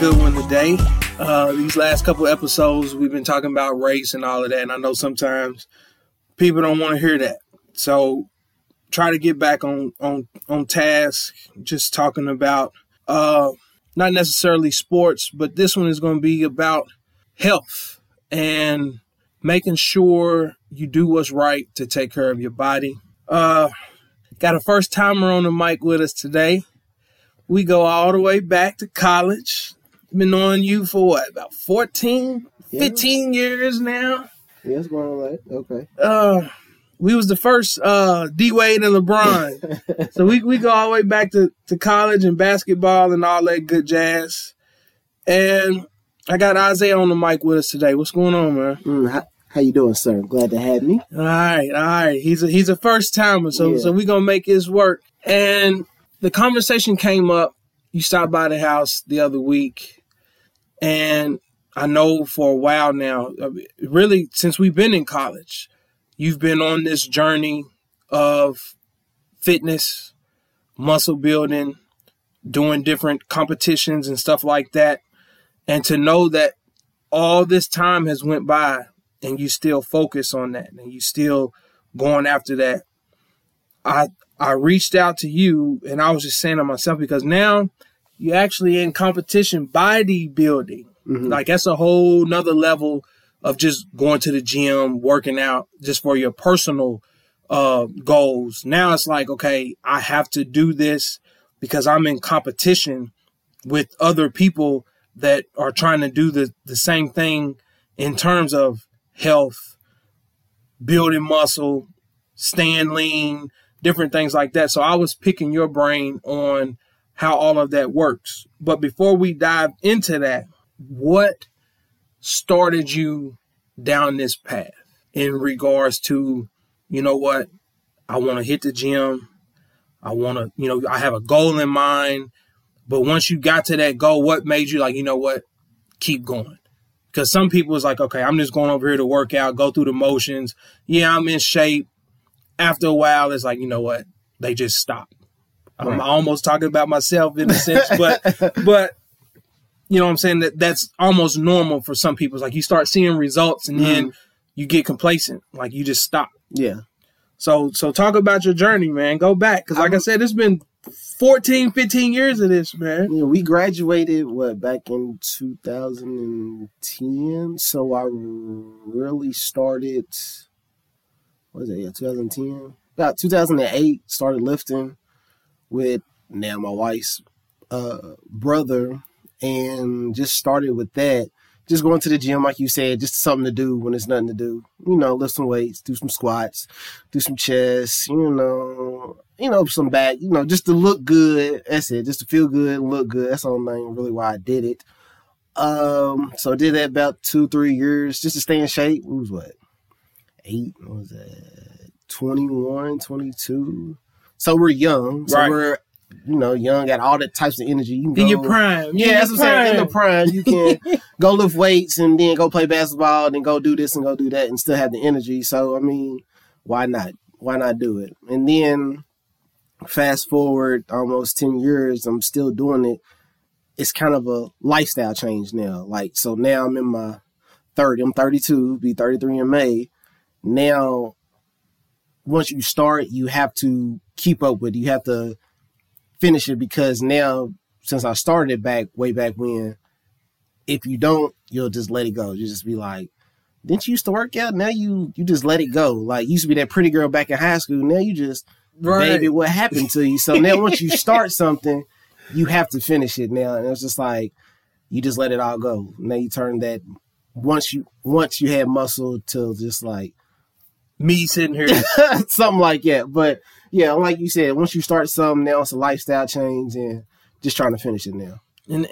good one today. These last couple episodes, we've been talking about race and all of that, and I know sometimes people don't want to hear that. So try to get back on task, just talking about not necessarily sports, but this one is going to be about health and making sure you do what's right to take care of your body. Got a first-timer on the mic with us today. We go all the way back to college. Been knowing you for what, about 15 years now? Yeah, it's going on like, okay. We was the first D-Wade and LeBron. So we go all the way back to college and basketball and all that good jazz. And I got Isaiah on the mic with us today. What's going on, man? How you doing, sir? Glad to have me. All right. He's a first-timer, so we're going to make his work. And the conversation came up. You stopped by the house the other week, and I know for a while now, really since we've been in college, you've been on this journey of fitness, muscle building, doing different competitions and stuff like that. And to know that all this time has went by and you still focus on that and you still going after that. I reached out to you, and I was just saying to myself, because now you're actually in competition bodybuilding. Mm-hmm. Like, that's a whole nother level of just going to the gym, working out just for your personal goals. Now it's like, okay, I have to do this because I'm in competition with other people that are trying to do the same thing in terms of health, building muscle, staying lean, different things like that. So I was picking your brain on how all of that works. But before we dive into that, what started you down this path in regards to, you know what, I want to hit the gym. I want to, you know, I have a goal in mind. But once you got to that goal, what made you like, you know what, keep going? Because some people is like, okay, I'm just going over here to work out, go through the motions. Yeah, I'm in shape. After a while, it's like, you know what? They just stop. Right. I'm almost talking about myself in a sense, but you know what I'm saying? That's almost normal for some people. It's like you start seeing results and then you get complacent. Like you just stop. Yeah. So talk about your journey, man. Go back. Because like I said, it's been 14, 15 years of this, man. Yeah, we graduated, back in 2010. So I really started... What was it? Yeah, 2010. About 2008, started lifting with now my wife's brother, and just started with that. Just going to the gym, like you said, just something to do when there's nothing to do. You know, lift some weights, do some squats, do some chest. You know, some back. You know, just to look good. That's it. Just to feel good and look good. That's the only thing really why I did it. So I did that about 2-3 years just to stay in shape. It was 21, 22. So we're young. So right. We're, you know, young, got all that types of energy. You can go, in your prime. Yeah, that's what I'm saying. In the prime, you can go lift weights and then go play basketball and then go do this and go do that and still have the energy. So, I mean, why not? Why not do it? And then fast forward almost 10 years, I'm still doing it. It's kind of a lifestyle change now. Like, so now I'm in my 30. I'm 32, be 33 in May. Now, once you start, you have to keep up with it. You have to finish it because now, since I started way back when, if you don't, you'll just let it go. You just be like, didn't you used to work out? Now you just let it go. Like, you used to be that pretty girl back in high school. Now you just, right. Baby, what happened to you? So now once you start something, you have to finish it now. And it's just like, you just let it all go. Now you turn that, once you had muscle to just like, me sitting here. Something like that. But, yeah, like you said, once you start something now, it's a lifestyle change and just trying to finish it now. And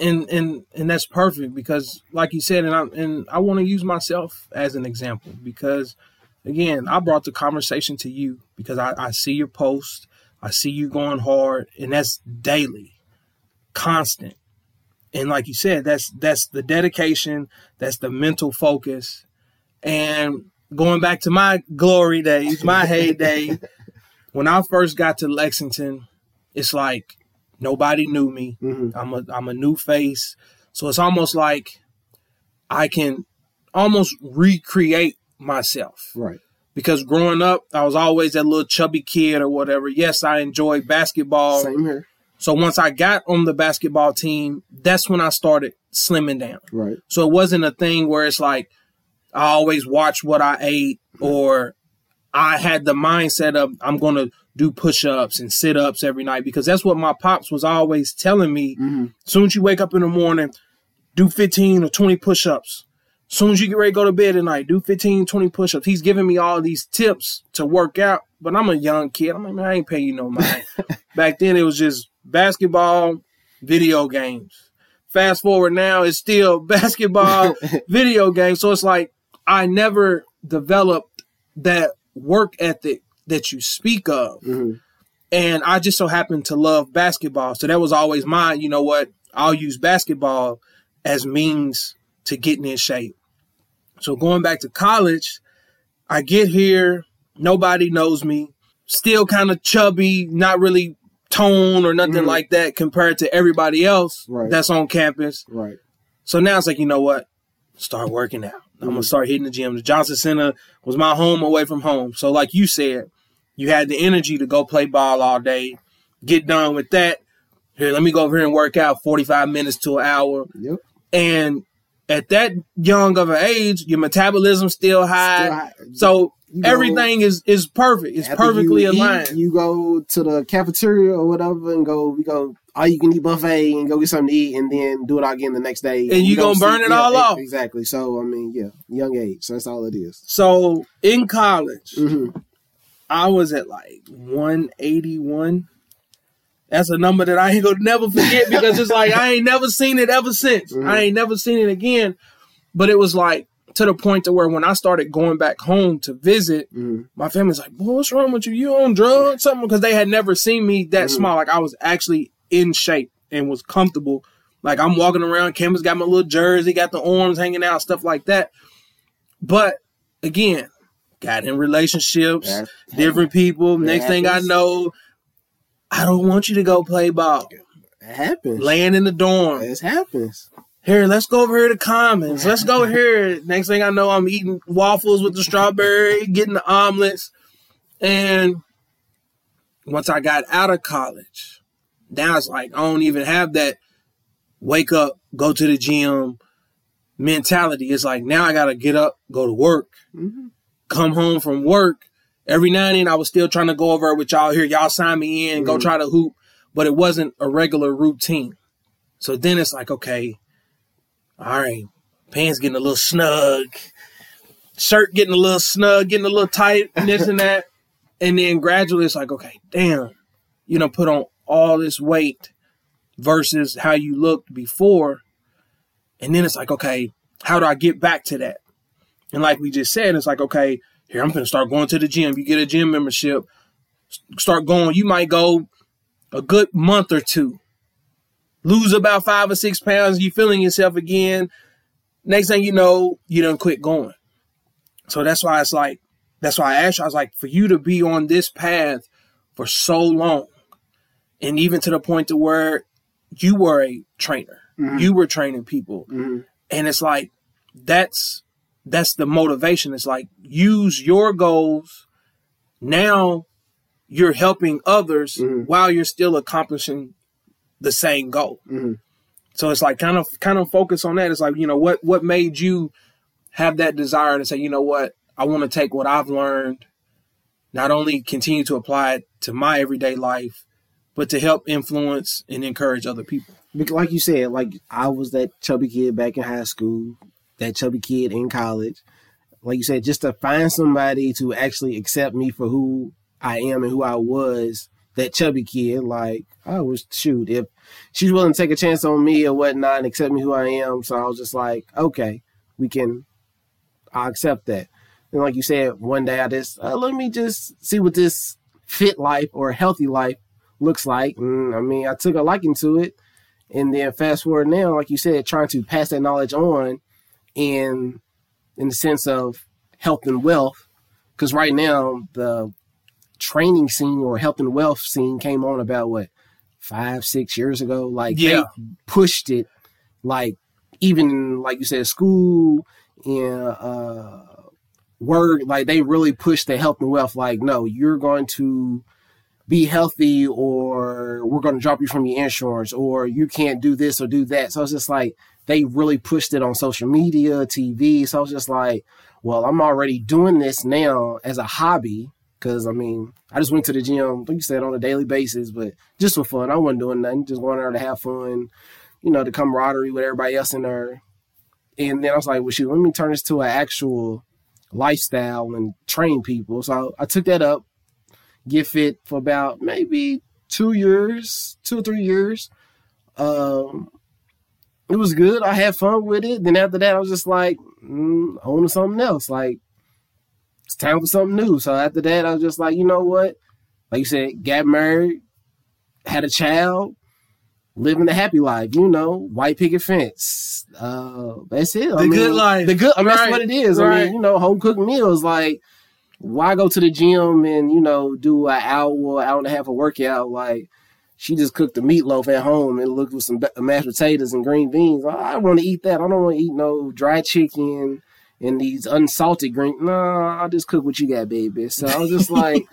that's perfect because, like you said, and I want to use myself as an example because, again, I brought the conversation to you because I see your post. I see you going hard, and that's daily, constant. And like you said, that's the dedication. That's the mental focus. And going back to my glory days, my heyday, when I first got to Lexington, it's like nobody knew me. Mm-hmm. I'm a new face. So it's almost like I can almost recreate myself. Right. Because growing up, I was always that little chubby kid or whatever. Yes, I enjoyed basketball. Same here. So once I got on the basketball team, that's when I started slimming down. Right. So it wasn't a thing where it's like I always watched what I ate, or I had the mindset of I'm going to do push-ups and sit-ups every night, because that's what my pops was always telling me. Mm-hmm. As soon as you wake up in the morning, do 15 or 20 push-ups. As soon as you get ready to go to bed at night, do 15, 20 push-ups. He's giving me all these tips to work out, but I'm a young kid. I'm like, man, I ain't paying you no mind. Back then, it was just basketball, video games. Fast forward now, it's still basketball, video games. So it's like I never developed that work ethic that you speak of. Mm-hmm. And I just so happened to love basketball. So that was always mine. You know what? I'll use basketball as means to getting in shape. So going back to college, I get here. Nobody knows me. Still kind of chubby, not really tone or nothing like that compared to everybody else that's on campus. Right. So now it's like, you know what? Start working out. I'm going to start hitting the gym. The Johnson Center was my home away from home. So like you said, you had the energy to go play ball all day, get done with that. Here, let me go over here and work out 45 minutes to an hour. Yep. And at that young of an age, your metabolism's still high. So everything is perfect. It's perfectly aligned. You go to the cafeteria or whatever and go all you can eat buffet and go get something to eat and then do it all again the next day. And you're going to burn it all off. Exactly. So, I mean, yeah, young age. So that's all it is. So in college, I was at like 181. That's a number that I ain't going to never forget because it's like I ain't never seen it ever since. Mm-hmm. I ain't never seen it again. But it was like to the point to where when I started going back home to visit, my family's like, boy, what's wrong with you? You on drugs? Something? Because they had never seen me that small. Like I was actually in shape and was comfortable. Like I'm walking around campus, got my little jersey, got the arms hanging out, stuff like that. But again, got in relationships, different people. Next thing I know, I don't want you to go play ball. It happens. Laying in the dorm. It happens. Here, let's go over here to Commons. Let's go here. Next thing I know, I'm eating waffles with the strawberry, getting the omelets. And once I got out of college, now it's like, I don't even have that wake up, go to the gym mentality. It's like, now I got to get up, go to work, come home from work. Every now and then I was still trying to go over with y'all here. Y'all sign me in, go try to hoop. But it wasn't a regular routine. So then it's like, okay, all right, pants getting a little snug, shirt getting a little snug, getting a little tight, and this and that. And then gradually it's like, okay, damn, you know, put on all this weight versus how you looked before. And then it's like, okay, how do I get back to that? And like we just said, it's like, okay, here, I'm going to start going to the gym. You get a gym membership, start going. You might go a good month or two, lose about 5 or 6 pounds. You feeling yourself again. Next thing you know, you done quit going. So that's why it's like, that's why I asked you, I was like, for you to be on this path for so long, and even to the point to where you were a trainer, you were training people. And it's like, that's the motivation. It's like, use your goals. Now you're helping others while you're still accomplishing the same goal. So it's like, kind of focus on that. It's like, you know, what made you have that desire to say, you know what, I want to take what I've learned, not only continue to apply it to my everyday life, but to help influence and encourage other people. Like you said, like I was that chubby kid back in high school, that chubby kid in college. Like you said, just to find somebody to actually accept me for who I am and who I was, that chubby kid, like I was, shoot, if she's willing to take a chance on me or whatnot and accept me who I am. So I was just like, okay, I'll accept that. And like you said, one day I just, let me just see what this fit life or healthy life looks like. I mean, I took a liking to it. And then fast forward now, like you said, trying to pass that knowledge on in the sense of health and wealth. Because right now, the training scene or health and wealth scene came on about, 5, 6 years ago? Like, they pushed it Like, even like you said, school and work, like they really push the health and wealth. Like, no, you're going to be healthy, or we're going to drop you from your insurance, or you can't do this or do that. So it's just like they really pushed it on social media, TV. So I was just like, well, I'm already doing this now as a hobby, because I mean, I just went to the gym, like you said, on a daily basis, but just for fun. I wasn't doing nothing, just going there to have fun, you know, the camaraderie with everybody else in there. And then I was like, well, shoot, let me turn this to an actual lifestyle and train people. So I took that up. Get fit for about maybe 2 or 3 years. It was good. I had fun with it. Then after that, I was just like, on to something else. Like, it's time for something new. So after that, I was just like, you know what? Like you said, got married, had a child, living a happy life, you know, white picket fence. That's it. I mean, good life. The good. I mean, right. That's what it is. Right. I mean, you know, home cooked meals, like, why go to the gym and, you know, do an hour and a half of workout? Like, she just cooked the meatloaf at home and looked with some mashed potatoes and green beans. I want to eat that. I don't want to eat no dry chicken and these unsalted green. No, I'll just cook what you got, baby. So I was just like,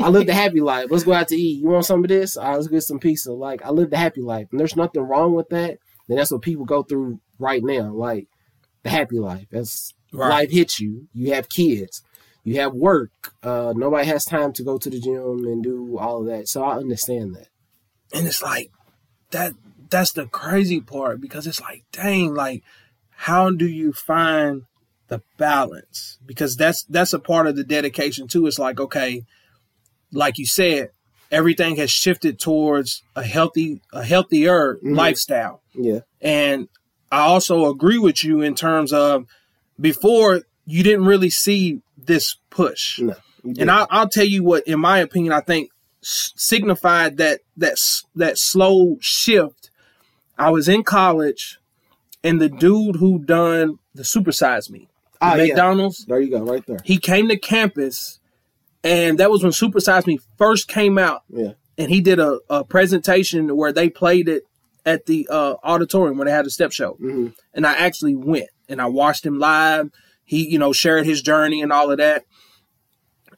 I live the happy life. Let's go out to eat. You want some of this? All right, let's get some pizza. Like, I live the happy life. And there's nothing wrong with that. And that's what people go through right now. Like, the happy life. That's right. Life hits you. You have kids. You have work. Nobody has time to go to the gym and do all of that. So I understand that. And it's like, that's the crazy part, because it's like, dang, like, how do you find the balance? Because that's a part of the dedication too. It's like, okay, like you said, everything has shifted towards a healthier mm-hmm. lifestyle. Yeah. And I also agree with you in terms of before you didn't really see this push. No, and I'll tell you what, in my opinion, I think signified that slow shift. I was in college, and the dude who done the Super Size Me, McDonald's. Yeah. There you go, right there. He came to campus, and that was when Super Size Me first came out. Yeah, and he did a presentation where they played it at the auditorium when they had a step show, mm-hmm. and I actually went and I watched him live. He, you know, shared his journey and all of that.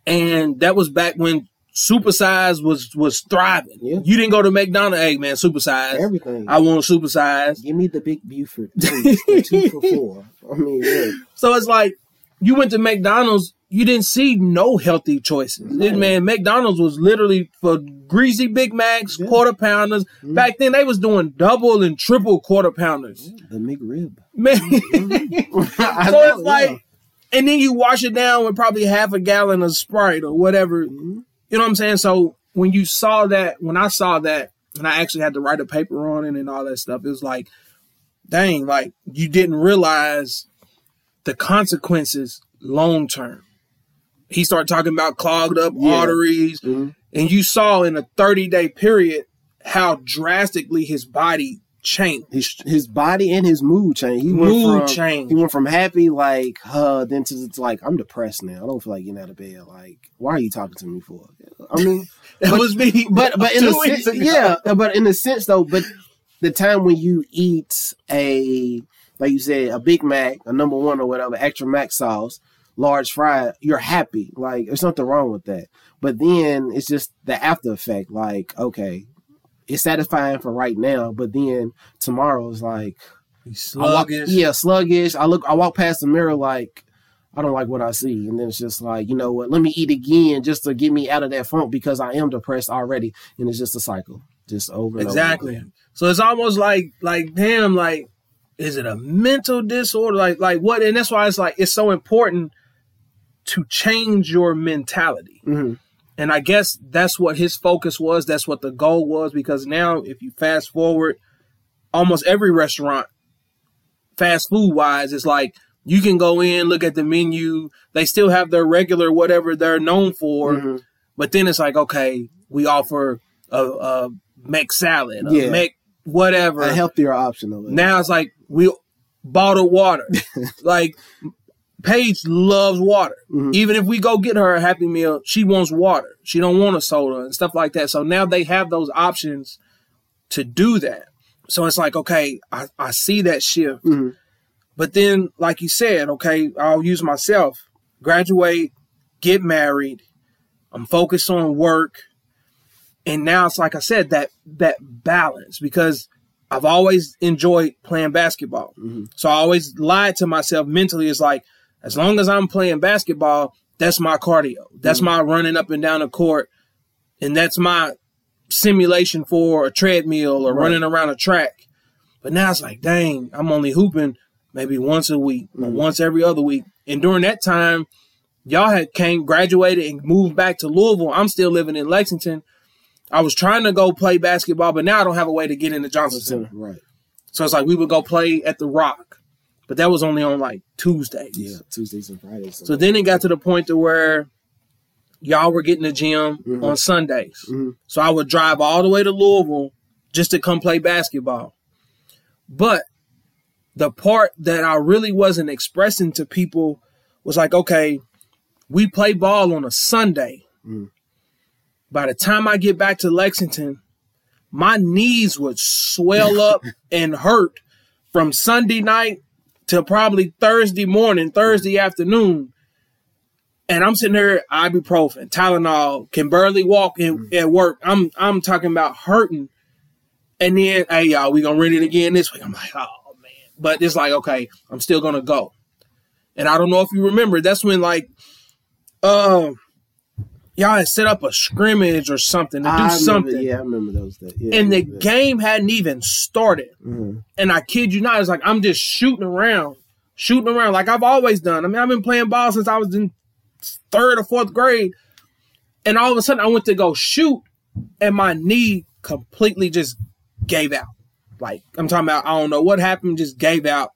And that was back when Supersize was thriving. Yeah. You didn't go to McDonald's, hey, man, Supersize. Everything. I want Supersize. Give me the Big Buford, please. 2 for $4. I mean, yeah. So it's like, you went to McDonald's, you didn't see no healthy choices. No. Man, McDonald's was literally for greasy Big Macs, yeah. quarter pounders. Mm. Back then, they was doing double and triple quarter pounders. Yeah, the McRib. Man. Mm. So it's like, yeah. And then you wash it down with probably half a gallon of Sprite or whatever. Mm. You know what I'm saying? So when you saw that, when I saw that, and I actually had to write a paper on it and all that stuff, it was like, dang, like, you didn't realize the consequences long term. He started talking about clogged up yeah. arteries. Mm-hmm. And you saw in a 30-day period how drastically his body changed. His body and his mood changed. He went from happy, like, then to like, I'm depressed now. I don't feel like getting out of bed. Like, why are you talking to me for? I mean, that was me. But in the sense, yeah, but in the sense though, but the time when you eat a, like you said, a Big Mac, a number one or whatever, extra Mac sauce, large fry, you're happy. Like, there's nothing wrong with that. But then it's just the after effect. Like, okay, it's satisfying for right now, but then tomorrow is like sluggish. Sluggish. I walk past the mirror like, I don't like what I see. And then it's just like, you know what, let me eat again just to get me out of that funk because I am depressed already. And it's just a cycle. Just over and exactly. over. So it's almost like, damn, like, is it a mental disorder? Like what? And that's why it's like, it's so important to change your mentality. Mm-hmm. And I guess that's what his focus was. That's what the goal was, because now if you fast forward, almost every restaurant, fast food wise, it's like you can go in, look at the menu. They still have their regular, whatever they're known for. Mm-hmm. But then it's like, okay, we offer a Mac salad, a Mac whatever. A healthier option. Now it's like we bottled water. Like, Paige loves water. Mm-hmm. Even if we go get her a Happy Meal, she wants water. She don't want a soda and stuff like that. So now they have those options to do that. So it's like, okay, I see that shift. Mm-hmm. But then, like you said, okay, I'll use myself. Graduate, get married. I'm focused on work. And now it's like I said, that balance, because I've always enjoyed playing basketball. Mm-hmm. So I always lied to myself mentally. It's like, as long as I'm playing basketball, that's my cardio. That's mm-hmm. my running up and down the court. And that's my simulation for a treadmill or right. running around a track. But now it's like, dang, I'm only hooping maybe once a week or mm-hmm. once every other week. And during that time, y'all had graduated and moved back to Louisville. I'm still living in Lexington. I was trying to go play basketball, but now I don't have a way to get into Johnson Center. Right. So it's like we would go play at the Rock, but that was only on like Tuesdays. Yeah, Tuesdays and Fridays. So then it got to the point to where y'all were getting the gym mm-hmm. on Sundays. Mm-hmm. So I would drive all the way to Louisville just to come play basketball. But the part that I really wasn't expressing to people was like, okay, we play ball on a Sunday. Mm. By the time I get back to Lexington, my knees would swell up and hurt from Sunday night to probably Thursday morning, Thursday afternoon. And I'm sitting there, ibuprofen, Tylenol, can barely walk at work. I'm talking about hurting. And then, hey, y'all, we going to run it again this week. I'm like, oh, man. But it's like, okay, I'm still going to go. And I don't know if you remember, that's when, like, y'all had set up a scrimmage or something to do something. Yeah, I remember those days. Yeah, and the game hadn't even started. Mm-hmm. And I kid you not, it's like I'm just shooting around like I've always done. I mean, I've been playing ball since I was in third or fourth grade. And all of a sudden, I went to go shoot, and my knee completely just gave out. Like, I'm talking about, I don't know what happened, just gave out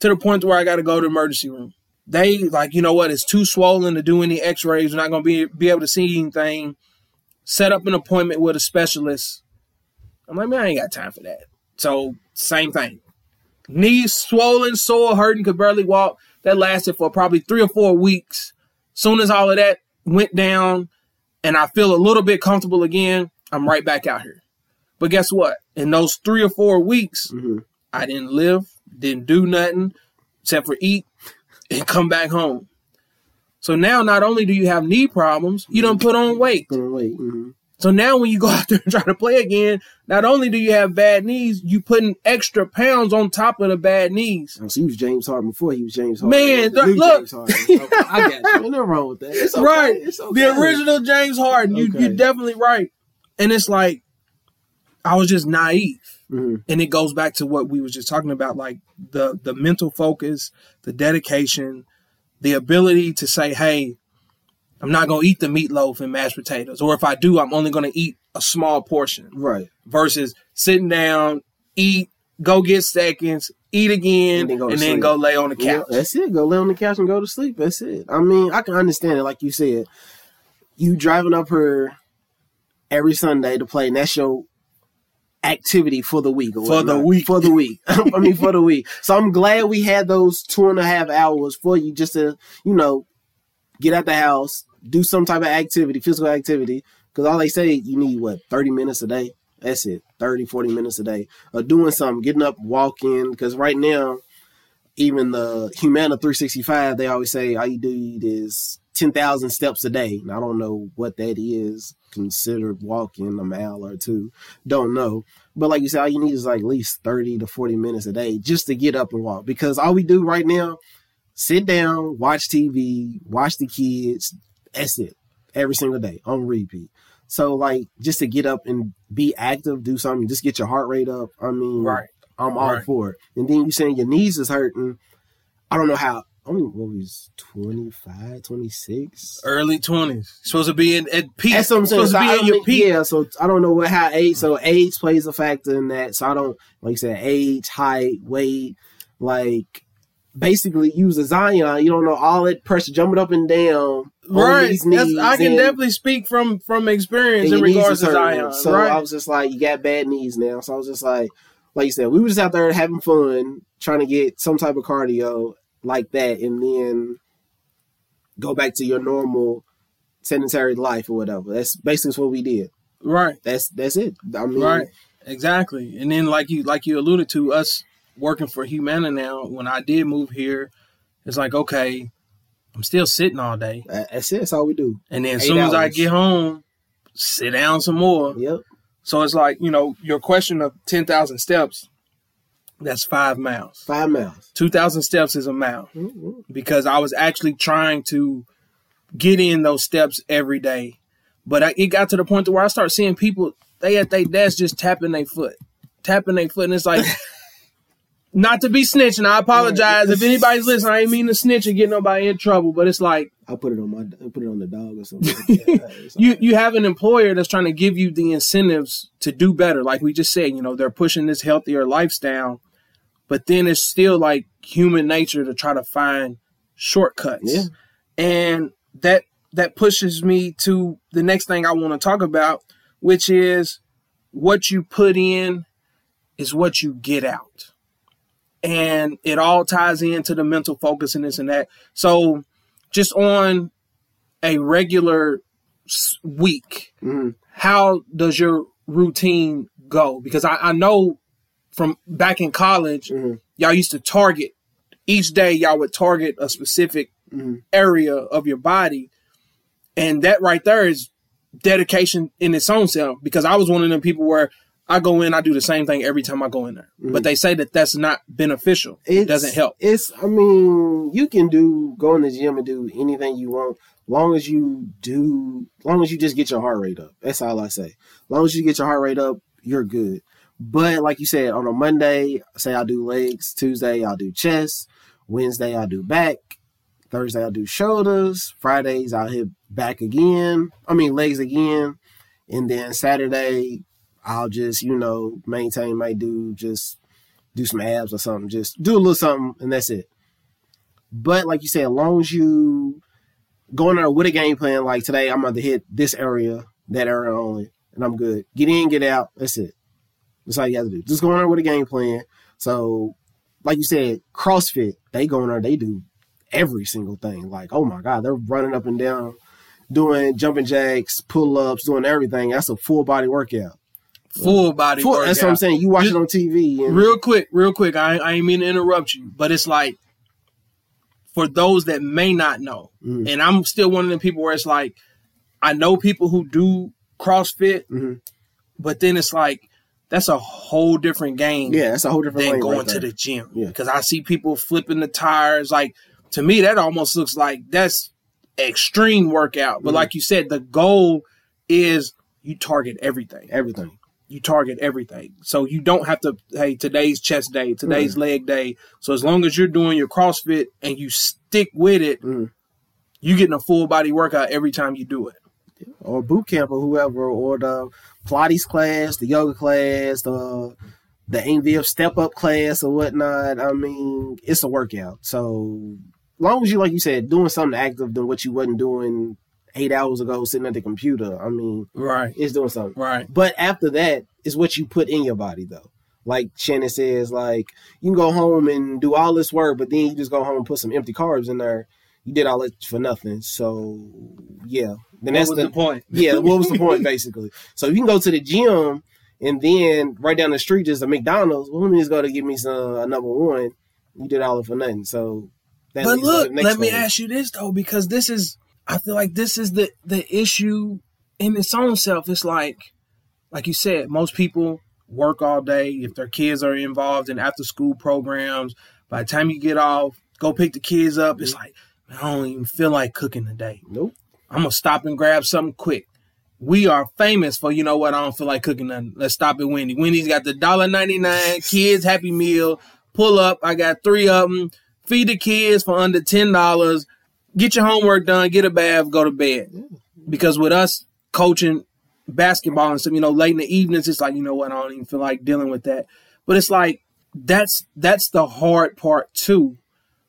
to the point where I got to go to the emergency room. They like, you know what, it's too swollen to do any x-rays. You're not going to be able to see anything. Set up an appointment with a specialist. I'm like, man, I ain't got time for that. So same thing. Knees swollen, sore, hurting, could barely walk. That lasted for probably 3 or 4 weeks. Soon as all of that went down and I feel a little bit comfortable again, I'm right back out here. But guess what? In those 3 or 4 weeks, mm-hmm. I didn't live, didn't do nothing except for eat and come back home. So now not only do you have knee problems, you done put on weight. Mm-hmm. So now when you go out there and try to play again, not only do you have bad knees, you putting extra pounds on top of the bad knees. Oh, so he was James Harden before he was James Harden. Man, look. James Harden. Okay, I got you. There's nothing wrong with that. It's okay. Right. It's okay. The original James Harden. You're definitely right. And it's like, I was just naive. Mm-hmm. And it goes back to what we were just talking about, like the mental focus, the dedication, the ability to say, hey, I'm not going to eat the meatloaf and mashed potatoes. Or if I do, I'm only going to eat a small portion. Right. Versus sitting down, eat, go get seconds, eat again, and then go lay on the couch. Yeah, that's it. Go lay on the couch and go to sleep. That's it. I mean, I can understand it. Like you said, you driving up here every Sunday to play, and that's your activity for the week. For the week. So I'm glad we had those 2.5 hours for you just to, you know, get out the house, do some type of activity, physical activity. Because all they say, you need, 30 minutes a day? That's it. 30, 40 minutes a day. Or doing something, getting up, walking. Because right now, even the Humana 365, they always say all you do is 10,000 steps a day. And I don't know what that is considered walking, a mile or two. Don't know. But like you said, all you need is like at least 30 to 40 minutes a day just to get up and walk. Because all we do right now, sit down, watch TV, watch the kids. That's it. Every single day on repeat. So like just to get up and be active, do something, just get your heart rate up. I mean, right. I'm all for it. And then you saying your knees is hurting. I don't know how. I mean, what was 25, 26? Early 20s. Supposed to be at peak. That's what I'm saying. Your peak. Yeah, so I don't know how age. So age plays a factor in that. So I don't, like you said, age, height, weight. Like, basically, use a Zion. You don't know all that pressure jumping up and down. Right. I can definitely speak from experience in regards to Zion. So right? I was just like, you got bad knees now. So I was just like you said, we were just out there having fun, trying to get some type of cardio like that, and then go back to your normal sedentary life or whatever. That's basically what we did. Right. That's it. I mean, right. Exactly. And then like you alluded to, us working for Humana now, when I did move here, it's like, okay, I'm still sitting all day. That's it. That's all we do. And then as soon as I get home, sit down some more. Yep. So it's like, you know, your question of 10,000 steps, that's 5 miles. 5 miles. 2,000 steps is a mile. Mm-hmm. Because I was actually trying to get in those steps every day. But it got to the point to where I start seeing people, they at their desk just tapping their foot. And it's like, not to be snitching. I apologize. If anybody's listening, I ain't mean to snitch and get nobody in trouble. But it's like, I put it on the dog or something. You have an employer that's trying to give you the incentives to do better. Like we just said, you know, they're pushing this healthier lifestyle. But then it's still like human nature to try to find shortcuts. Yeah. And that pushes me to the next thing I want to talk about, which is what you put in is what you get out. And it all ties into the mental focus and this and that. So just on a regular week, how does your routine go? Because I know from back in college, y'all used to target. Each day y'all would target a specific area of your body. And that right there is dedication in its own self, because I was one of them people where I go in, I do the same thing every time I go in there. Mm-hmm. But they say that that's not beneficial. It doesn't help. You can go in the gym and do anything you want, long as you just get your heart rate up. That's all I say. Long as you get your heart rate up, you're good. But like you said, on a Monday, say I do legs. Tuesday, I'll do chest. Wednesday, I'll do back. Thursday, I'll do shoulders. Fridays, I'll hit legs again. And then Saturday, I'll just, maintain my do some abs or something. Just do a little something, and that's it. But like you said, as long as you go in there with a game plan, like today, I'm going to hit this area, that area only, and I'm good. Get in, get out. That's it. That's all you have to do. Just go in there with a game plan. So like you said, CrossFit, they go in there, they do every single thing. Like, oh, my God, they're running up and down, doing jumping jacks, pull-ups, doing everything. That's a full-body workout. Full body workout. That's what I'm saying. You watch it on TV. And real quick. I ain't mean to interrupt you, but it's like, for those that may not know, and I'm still one of the people where it's like, I know people who do CrossFit, but then it's like, that's a whole different game. Yeah, that's a whole different game than going to the gym. Yeah. Because I see people flipping the tires. Like, to me, that almost looks like that's extreme workout. But like you said, the goal is you target everything. So you don't have to, hey, today's chest day, today's leg day. So as long as you're doing your CrossFit and you stick with it, you're getting a full body workout every time you do it. Or boot camp or whoever, or the Pilates class, the yoga class, the MVF step-up class or whatnot. I mean, it's a workout. So long as you, like you said, doing something active than what you wasn't doing 8 hours ago sitting at the computer. I mean, right. It's doing something. Right. But after that is what you put in your body, though. Like Shannon says, like, you can go home and do all this work, but then you just go home and put some empty carbs in there. You did all that for nothing. So, yeah. Then that's the point. Yeah, what was the point, basically? So you can go to the gym, and then right down the street is a McDonald's. Well, let me just go to get me another one. You did all it for nothing. So, that's but look, let me ask you this, though, because this is, I feel like this is the issue in its own self. It's like you said, most people work all day. If their kids are involved in after-school programs, by the time you get off, go pick the kids up. It's like, man, I don't even feel like cooking today. Nope. I'm going to stop and grab something quick. We are famous for, you know what, I don't feel like cooking nothing. Let's stop at Wendy's. Wendy's got the $1.99 kids Happy Meal. Pull up. I got 3 of them. Feed the kids for under $10. Get your homework done, get a bath, go to bed. Because with us coaching basketball and stuff, late in the evenings, it's like, you know what, I don't even feel like dealing with that. But it's like, that's the hard part too.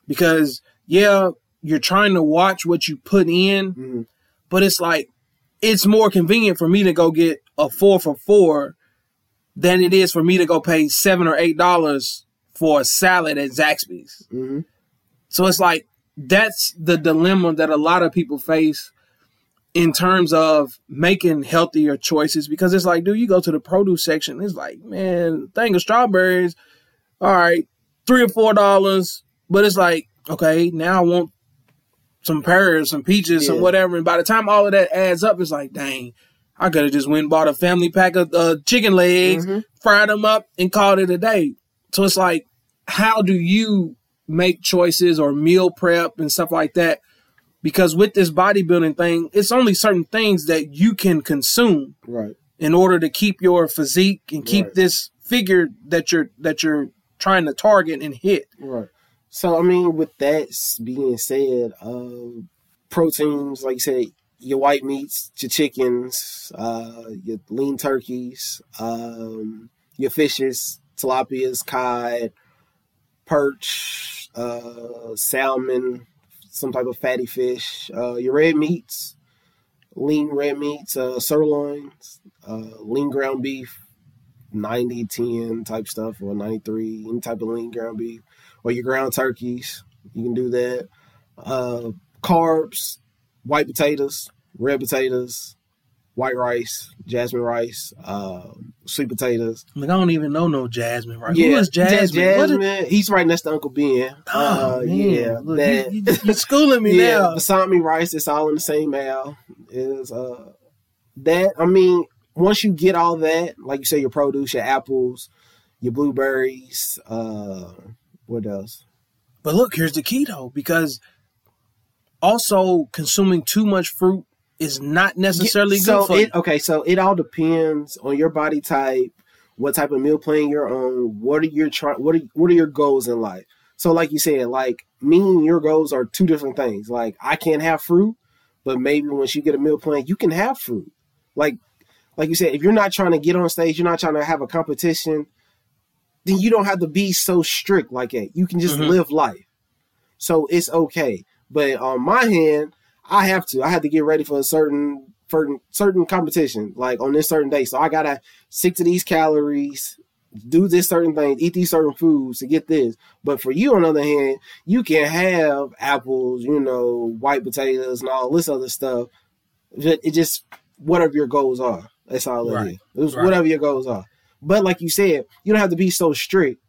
Because, yeah, you're trying to watch what you put in, but it's like, it's more convenient for me to go get a 4 for $4 than it is for me to go pay $7 or $8 for a salad at Zaxby's. Mm-hmm. So it's like, that's the dilemma that a lot of people face. in terms of making healthier choices, because it's like, dude, you go to the produce section, it's like, man, thing of strawberries, all right, $3 or $4, but it's like, okay, now I want some pears, some peaches, some whatever, and by the time all of that adds up, it's like, dang, I could have just went and bought a family pack of chicken legs, fried them up, and called it a day. So it's like, how do you make choices or meal prep and stuff like that? Because with this bodybuilding thing, it's only certain things that you can consume in order to keep your physique and keep this figure that you're trying to target and hit. Right. So, I mean, with that being said, proteins, like you said, your white meats, your chickens, your lean turkeys, your fishes, tilapias, cod, perch, salmon, some type of fatty fish, your red meats, lean red meats, sirloins, lean ground beef, 90-10 type stuff, or 93, any type of lean ground beef, or your ground turkeys, you can do that. Carbs, white potatoes, red potatoes, white rice, jasmine rice, sweet potatoes. Like, I don't even know no jasmine rice. Yeah. Who is Jasmine? Jasmine. He's right next to Uncle Ben. Oh, man. Yeah. Look, that, you're schooling me now. Basmati rice, it's all in the same aisle. Is that, I mean, once you get all that, like you say, your produce, your apples, your blueberries, what else? But look, here's the keto, because also consuming too much fruit is not necessarily good for you. Okay, so it all depends on your body type, what type of meal plan you're on, what are your goals in life. So like you said, like me and your goals are two different things. Like I can't have fruit, but maybe once you get a meal plan, you can have fruit. Like you said, if you're not trying to get on stage, you're not trying to have a competition, then you don't have to be so strict like that. You can just live life. So it's okay. But on my hand, I had to get ready for a certain competition, like on this certain day. So I gotta stick to these calories, do this certain thing, eat these certain foods to get this. But for you, on the other hand, you can have apples, you know, white potatoes and all this other stuff. It just whatever your goals are. That's all it is. It was whatever your goals are. But like you said, you don't have to be so strict.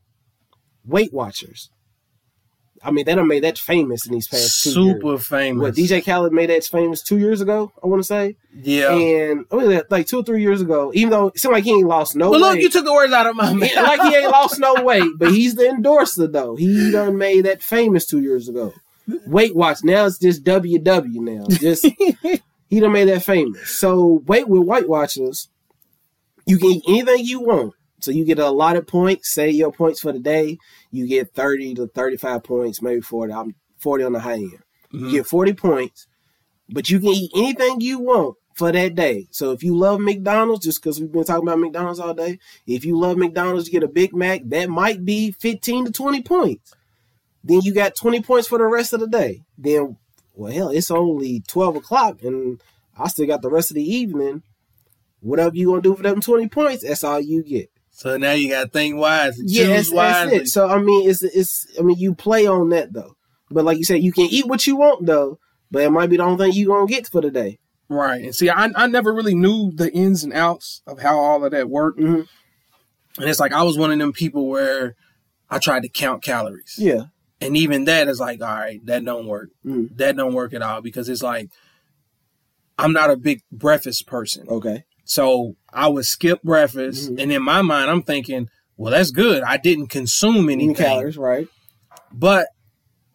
Weight Watchers. I mean, they done made that famous in these past 2 years. Super famous. What, DJ Khaled made that famous 2 years ago, I want to say? Yeah. And like 2 or 3 years ago, even though it seemed like he ain't lost no weight. Well, look, you took the words out of my mouth. Like he ain't lost no weight, but he's the endorser, though. He done made that famous 2 years ago. Weight Watch, now it's just WW now. Just he done made that famous. So, Weight Watchers, you can eat anything you want. So you get a lot of points, say your points for the day, you get 30 to 35 points, maybe 40. I'm 40 on the high end. You get 40 points, but you can eat anything you want for that day. So if you love McDonald's, just because we've been talking about McDonald's all day, if you love McDonald's, you get a Big Mac, that might be 15 to 20 points. Then you got 20 points for the rest of the day. Then, well, hell, it's only 12 o'clock and I still got the rest of the evening. Whatever you going to do for them 20 points, that's all you get. So now you gotta think wisely, choose wisely. That's it. So I mean, you play on that though. But like you said, you can eat what you want though, but it might be the only thing you are gonna get for the day. Right. And see, I never really knew the ins and outs of how all of that worked. And it's like I was one of them people where I tried to count calories. Yeah. And even that is like, all right, that don't work. That don't work at all, because it's like I'm not a big breakfast person. Okay. So I would skip breakfast, and in my mind, I'm thinking, well, that's good. I didn't consume anything. Calories, right. But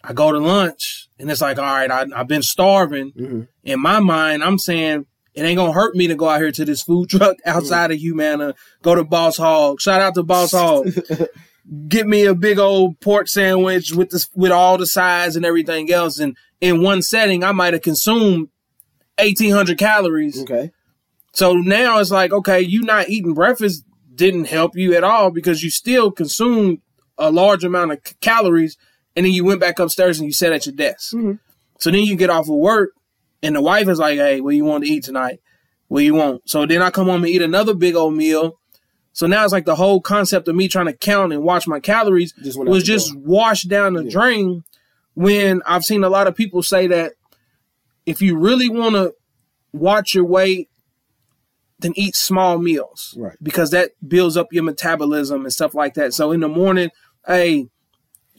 I go to lunch, and it's like, all right, I've been starving. In my mind, I'm saying, it ain't going to hurt me to go out here to this food truck outside of Humana, go to Boss Hog. Shout out to Boss Hog. Get me a big old pork sandwich with all the sides and everything else. And in one setting, I might have consumed 1,800 calories. Okay. So now it's like, okay, you not eating breakfast didn't help you at all, because you still consumed a large amount of calories, and then you went back upstairs and you sat at your desk. So then you get off of work, and the wife is like, hey, what you want to eat tonight? What you want? So then I come home and eat another big old meal. So now it's like the whole concept of me trying to count and watch my calories was just washed down the drain, when I've seen a lot of people say that if you really want to watch your weight, then eat small meals. Right. Because that builds up your metabolism and stuff like that. So in the morning, hey,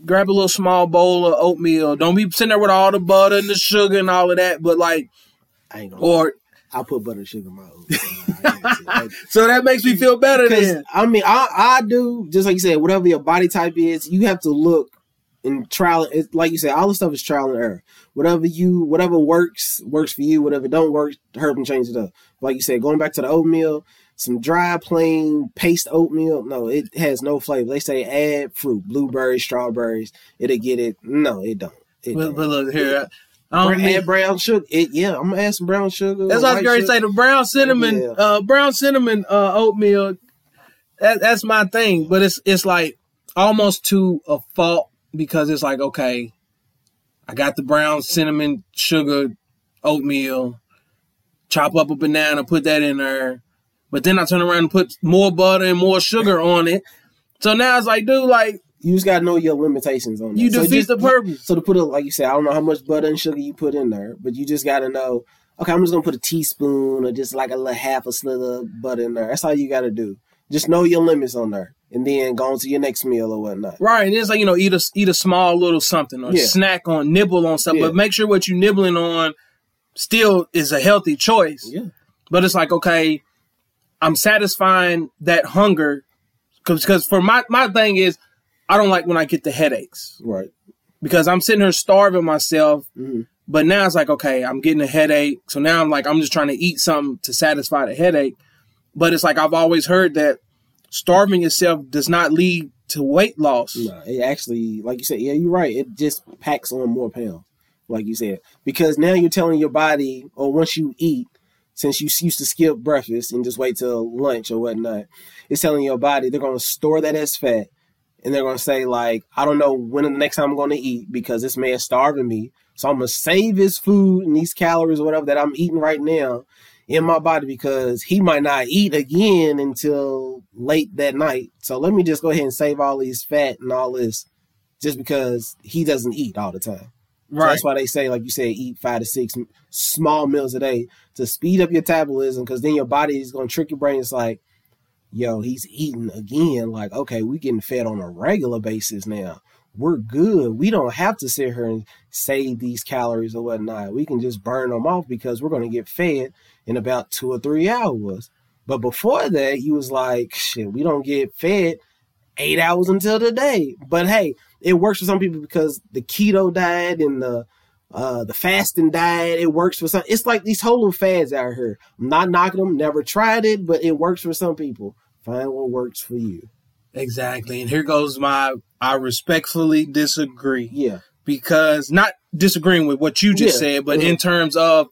grab a little small bowl of oatmeal. Don't be sitting there with all the butter and the sugar and all of that. But like, I ain't gonna or I put butter and sugar in my oatmeal. So that makes me feel better then. I mean, I do, just like you said, whatever your body type is, you have to look and trial. It's like you said, all this stuff is trial and error. Whatever works for you. Whatever don't work, herb and change it up. Like you said, going back to the oatmeal, some dry, plain paste oatmeal. No, it has no flavor. They say add fruit, blueberries, strawberries. It'll get it. No, it don't. But look here. Add brown sugar. I'm gonna add some brown sugar. That's what I was going to say. The brown cinnamon oatmeal. That's my thing. But it's like almost to a fault. Because it's like, okay, I got the brown cinnamon sugar oatmeal, chop up a banana, put that in there. But then I turn around and put more butter and more sugar on it. So now it's like, dude, like... You just got to know your limitations on that. You defeat the purpose. So to put it, like you said, I don't know how much butter and sugar you put in there, but you just got to know, okay, I'm just going to put a teaspoon or just like a little half a sliver of butter in there. That's all you got to do. Just know your limits on there. And then go on to your next meal or whatnot. Right. And it's like, eat a small little something or snack on, nibble on something. Yeah. But make sure what you're nibbling on still is a healthy choice. Yeah. But it's like, okay, I'm satisfying that hunger. Because for my thing is, I don't like when I get the headaches. Right. Because I'm sitting here starving myself. Mm-hmm. But now it's like, okay, I'm getting a headache. So now I'm like, I'm just trying to eat something to satisfy the headache. But it's like, I've always heard that starving yourself does not lead to weight loss. No, it actually, like you said, yeah, you're right. It just packs on more pounds, like you said. Because now you're telling your body, or once you eat, since you used to skip breakfast and just wait till lunch or whatnot, it's telling your body they're going to store that as fat. And they're going to say, like, I don't know when the next time I'm going to eat because this man's starving me. So I'm going to save his food and these calories or whatever that I'm eating right now in my body because he might not eat again until late that night. So let me just go ahead and save all these fat and all this just because he doesn't eat all the time. Right. So that's why they say, like you said, eat 5 to 6 small meals a day to speed up your metabolism because then your body is going to trick your brain. It's like, yo, he's eating again. Like, okay, we're getting fed on a regular basis now. We're good. We don't have to sit here and save these calories or whatnot. We can just burn them off because we're going to get fed in about 2 or 3 hours. But before that, he was like, shit, we don't get fed 8 hours until the day. But hey, it works for some people because the keto diet and the fasting diet, it works for some. It's like these whole fads out here. I'm not knocking them, never tried it, but it works for some people. Find what works for you. Exactly. And here goes I respectfully disagree. Yeah. Because not disagreeing with what you just said, but in terms of,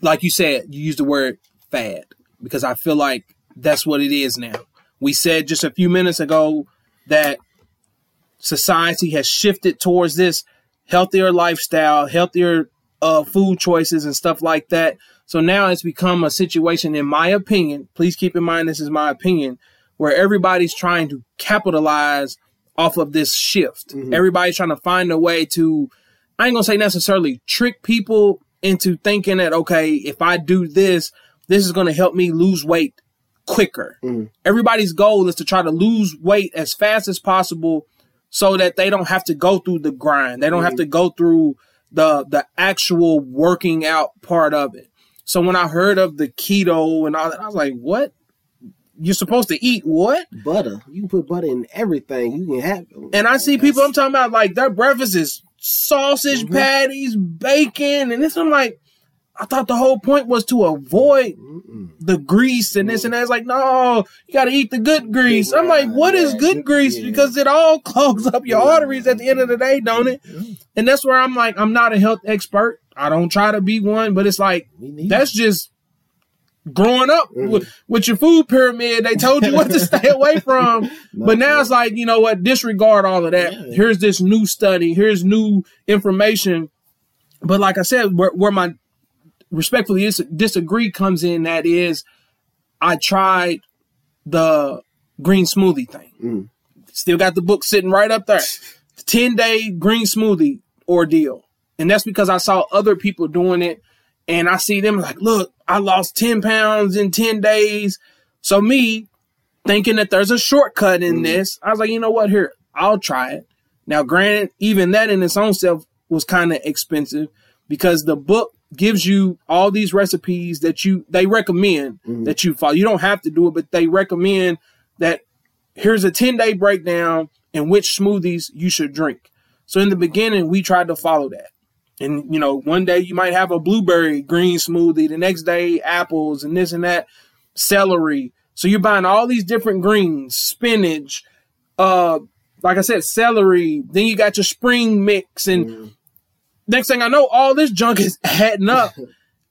like you said, you used the word fad because I feel like that's what it is now. We said just a few minutes ago that society has shifted towards this healthier lifestyle, healthier food choices and stuff like that. So now it's become a situation, in my opinion, please keep in mind this is my opinion, where everybody's trying to capitalize off of this shift. Mm-hmm. Everybody's trying to find a way to, I ain't going to say necessarily trick people into thinking that, okay, if I do this, this is going to help me lose weight quicker. Mm-hmm. Everybody's goal is to try to lose weight as fast as possible so that they don't have to go through the grind. They don't have to go through the actual working out part of it. So when I heard of the keto and all that, I was like, what? You're supposed to eat what? Butter. You can put butter in everything. You can have. And I see people, I'm talking about, like, their breakfast is sausage patties, bacon, and this. I'm like, I thought the whole point was to avoid the grease and this and that. It's like, no, you got to eat the good grease. I'm like, what is good grease? Because it all clogs up your arteries at the end of the day, don't it? And that's where I'm like, I'm not a health expert. I don't try to be one, but it's like, that's just growing up with your food pyramid. They told you what to stay away from. But now it's like, you know what, disregard all of that. Yeah. Here's this new study. Here's new information. But like I said, where my respectfully disagree comes in, that is, I tried the green smoothie thing. Still got the book sitting right up there. 10-day green smoothie ordeal. And that's because I saw other people doing it. And I see them like, look, I lost 10 pounds in 10 days. So me thinking that there's a shortcut in this, I was like, you know what? Here, I'll try it. Now, granted, even that in its own self was kind of expensive because the book gives you all these recipes that they recommend that you follow. You don't have to do it, but they recommend that here's a 10-day breakdown and which smoothies you should drink. So in the beginning, we tried to follow that. And, you know, one day you might have a blueberry green smoothie, the next day apples and this and that, celery. So you're buying all these different greens, spinach, like I said, celery. Then you got your spring mix. And next thing I know, all this junk is adding up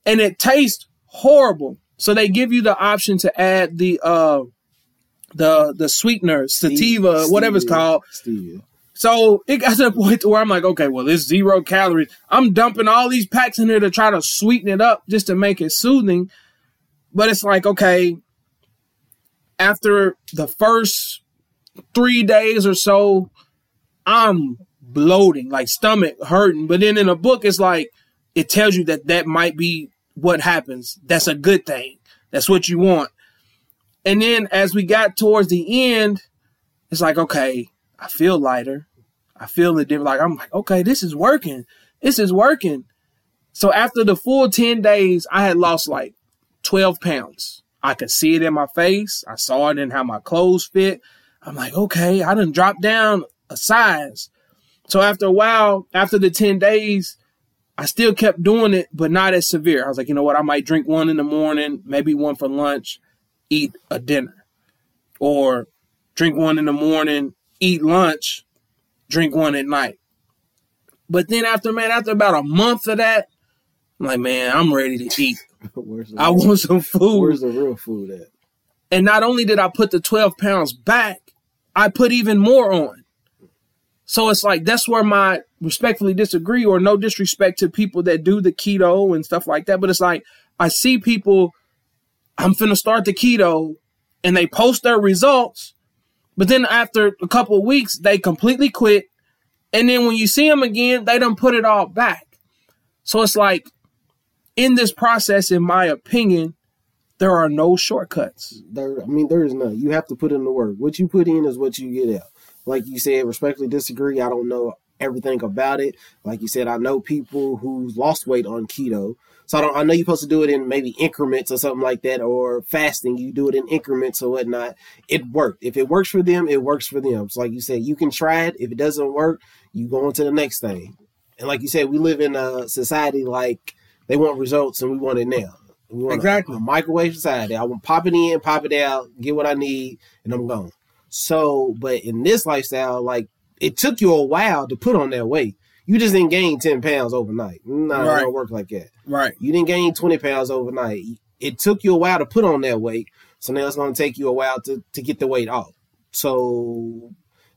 and it tastes horrible. So they give you the option to add the sweetener, sativa, whatever it's called. Stevia. So it got to the point to where I'm like, okay, well, it's 0 calories. I'm dumping all these packs in here to try to sweeten it up just to make it soothing. But it's like, okay, after the first 3 days or so, I'm bloating, like stomach hurting. But then in a book, it's like, it tells you that might be what happens. That's a good thing. That's what you want. And then as we got towards the end, it's like, okay, I feel lighter. I feel it different. Like, I'm like, okay, this is working. This is working. So after the full 10 days, I had lost like 12 pounds. I could see it in my face. I saw it in how my clothes fit. I'm like, okay, I done dropped down a size. So after a while, after the 10 days, I still kept doing it, but not as severe. I was like, you know what? I might drink one in the morning, maybe one for lunch, eat a dinner, or drink one in the morning, eat lunch, drink one at night. But then after about a month of that, I'm like, man, I'm ready to eat. I want some food. Where's the real food at? And not only did I put the 12 pounds back, I put even more on. So it's like, that's where my respectfully disagree, or no disrespect to people that do the keto and stuff like that. But it's like, I see people, I'm finna start the keto, and they post their results. But then after a couple of weeks, they completely quit. And then when you see them again, they done put it all back. So it's like, in this process, in my opinion, there are no shortcuts. There is none. You have to put in the work. What you put in is what you get out. Like you said, respectfully disagree. I don't know everything about it. Like you said, I know people who lost weight on keto. So I know you're supposed to do it in maybe increments or something like that, or fasting. You do it in increments or whatnot. It worked. If it works for them, it works for them. So like you said, you can try it. If it doesn't work, you go on to the next thing. And like you said, we live in a society like they want results and we want it now. We want a microwave society. I want pop it in, pop it out, get what I need, and I'm gone. So, but in this lifestyle, like it took you a while to put on that weight. You just didn't gain 10 pounds overnight. It don't work like that. Right. You didn't gain 20 pounds overnight. It took you a while to put on that weight. So now it's going to take you a while to get the weight off. So,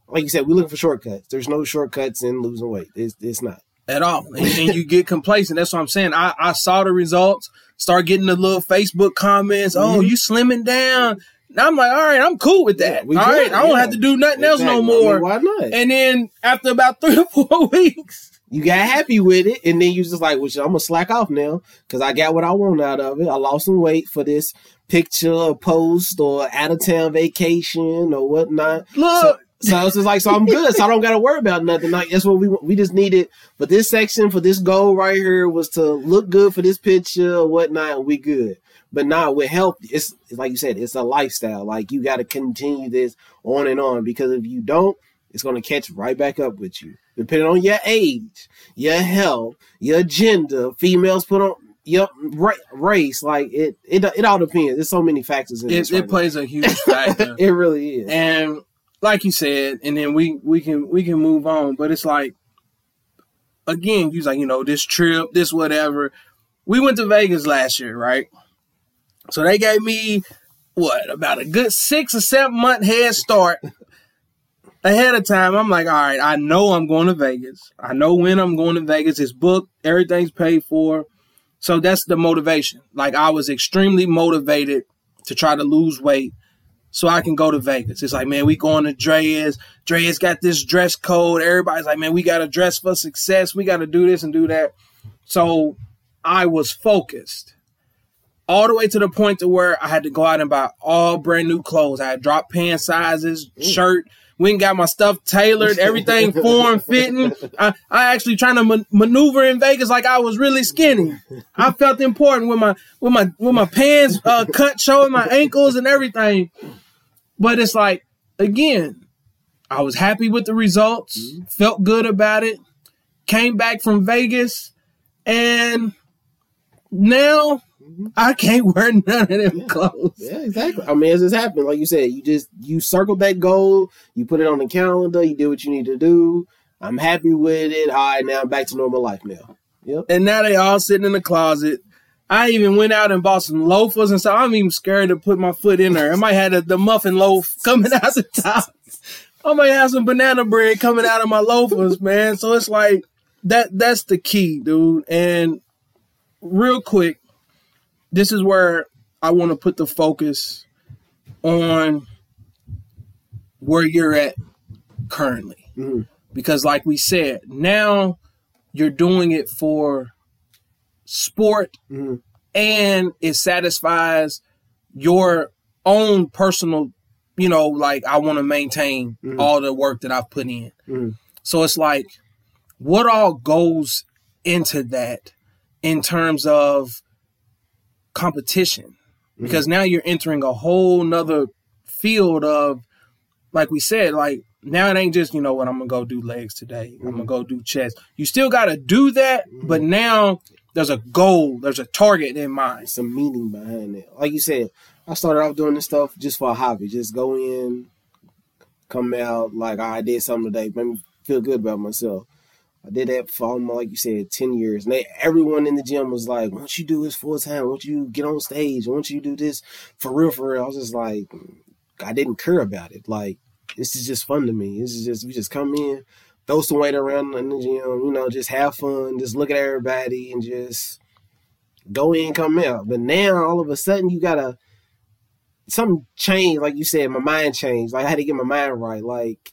like you said, we're looking for shortcuts. There's no shortcuts in losing weight. It's not. At all. And you get complacent. That's what I'm saying. I saw the results, start getting the little Facebook comments. Mm-hmm. Oh, you slimming down. And I'm like, all right, I'm cool with that. I don't have to do nothing else no more. I mean, why not? And then after about 3 or 4 weeks, you got happy with it. And then you just like, well, I'm going to slack off now because I got what I want out of it. I lost some weight for this picture or post or out of town vacation or whatnot. Look. So it's just like, so I'm good. So I don't got to worry about nothing. Like, that's what we just needed for this section, for this goal right here was to look good for this picture or whatnot. And we good. But now with health, it's like you said, it's a lifestyle. Like you got to continue this on and on, because if you don't, it's going to catch right back up with you. Depending on your age, your health, your gender, females put on your race. Like it all depends. There's so many factors in this. It plays a huge factor. It really is. And like you said, and then we can move on. But it's like, again, you're like, you know, this trip, this whatever. We went to Vegas last year, right? So they gave me, about a good 6 or 7 month head start ahead of time. I'm like, all right, I know I'm going to Vegas. I know when I'm going to Vegas. It's booked. Everything's paid for. So that's the motivation. Like, I was extremely motivated to try to lose weight so I can go to Vegas. It's like, man, we going to Drea's. Drea's got this dress code. Everybody's like, man, we got to dress for success. We got to do this and do that. So I was focused all the way to the point to where I had to go out and buy all brand new clothes. I had dropped pant sizes, shirt. We ain't got my stuff tailored, everything form fitting. I actually trying to maneuver in Vegas like I was really skinny. I felt important with my pants cut, showing my ankles and everything. But it's like, again, I was happy with the results, felt good about it, came back from Vegas, and now I can't wear none of them clothes. Yeah, exactly. I mean, it's just happened. Like you said, you circled that goal, you put it on the calendar, you did what you need to do. I'm happy with it. All right, now I'm back to normal life now. Yep. And now they all sitting in the closet. I even went out and bought some loafers, and so I'm even scared to put my foot in there. I might have the muffin loaf coming out the top. I might have some banana bread coming out of my loafers, man. So it's like, that's the key, dude. And real quick, this is where I want to put the focus on where you're at currently. Mm-hmm. Because like we said, now you're doing it for sport, mm-hmm. and it satisfies your own personal, you know, like I want to maintain mm-hmm. all the work that I've put in. Mm-hmm. So it's like, what all goes into that in terms of competition? Because mm-hmm. now you're entering a whole nother field of, like we said, like now it ain't just, you know what, I'm going to go do legs today. Mm-hmm. I'm going to go do chest. You still got to do that, mm-hmm. but now there's a goal. There's a target in mind. There's some meaning behind it. Like you said, I started off doing this stuff just for a hobby. Just go in, come out, like, oh, I did something today. Made me feel good about myself. I did that for almost, like you said, 10 years. And everyone in the gym was like, why don't you do this full time? Why don't you get on stage? Why don't you do this for real, for real? I was just like, I didn't care about it. Like, this is just fun to me. This is just, we just come in, throw some weight around in the gym, you know, just have fun, just look at everybody and just go in, come out. But now all of a sudden you got to, something changed. Like you said, my mind changed. Like I had to get my mind right. Like,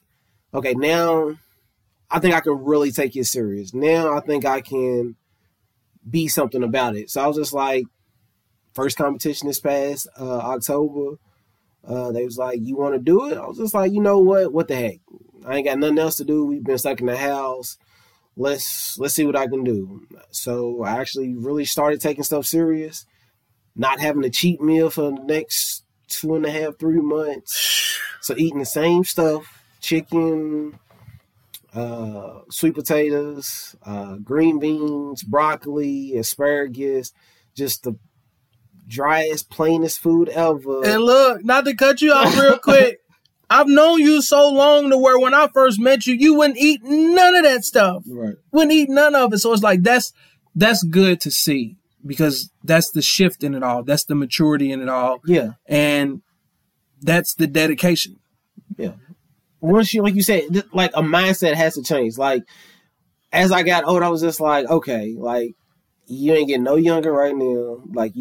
okay, now I think I can really take it serious. Now I think I can be something about it. So I was just like, first competition this past October, they was like, you want to do it? I was just like, you know what the heck? I ain't got nothing else to do. We've been stuck in the house. Let's see what I can do. So I actually really started taking stuff serious, not having a cheat meal for the next 2.5-3 months. So eating the same stuff, chicken, sweet potatoes, green beans, broccoli, asparagus, just the driest, plainest food ever. And look, not to cut you off real quick, I've known you so long to where when I first met you, you wouldn't eat none of that stuff. Right. Wouldn't eat none of it. So it's like, that's good to see because that's the shift in it all. That's the maturity in it all. Yeah. And that's the dedication. Yeah. Once you, like you said, like a mindset has to change. Like as I got older, I was just like, okay, like you ain't getting no younger right now. Like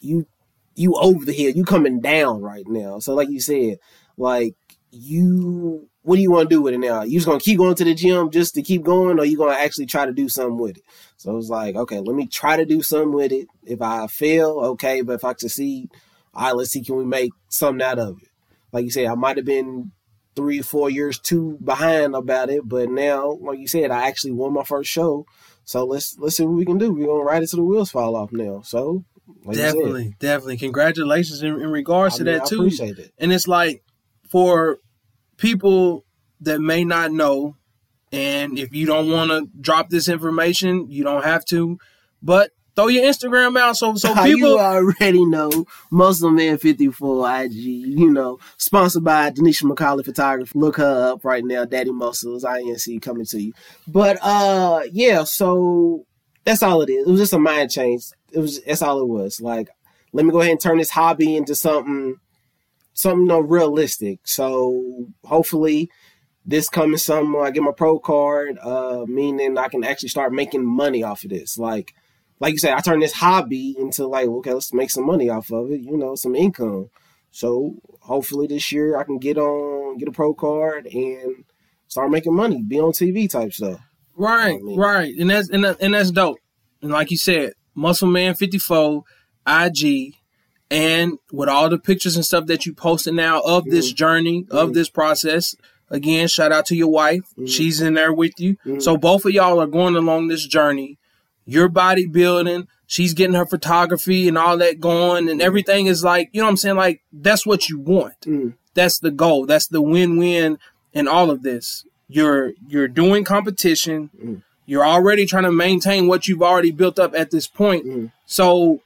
you over the hill, you coming down right now. So like you said, like you, what do you want to do with it now? You just going to keep going to the gym just to keep going, or you going to actually try to do something with it? So I was like, okay, let me try to do something with it. If I fail, okay, but if I succeed, all right, let's see, can we make something out of it? Like you said, I might have been 3 or 4 years too behind about it, but now, like you said, I actually won my first show, so let's see what we can do. We're gonna ride it till the wheels fall off now. So like definitely, congratulations in regards to that too. I appreciate it. And it's like for people that may not know, and if you don't want to drop this information, you don't have to, but throw your Instagram out so people... You already know. Muscle Man 54 IG, you know. Sponsored by Denisha McCauley Photography. Look her up right now. Daddy Muscles, INC coming to you. But, yeah, so that's all it is. It was just a mind change. That's all it was. Like, let me go ahead and turn this hobby into something you know, realistic. So hopefully this coming summer, I get my pro card, meaning I can actually start making money off of this. Like you said, I turned this hobby into like, okay, let's make some money off of it, you know, some income. So hopefully this year I can get a pro card and start making money, be on TV type stuff. Right, you know what I mean? Right. And that's dope. And like you said, Muscle Man 54, IG, and with all the pictures and stuff that you posted now of this journey, of this process. Again, shout out to your wife. She's in there with you. So both of y'all are going along this journey. You're bodybuilding. She's getting her photography and all that going. And everything is like, you know what I'm saying? Like, that's what you want. That's the goal. That's the win-win in all of this. You're doing competition. You're already trying to maintain what you've already built up at this point. So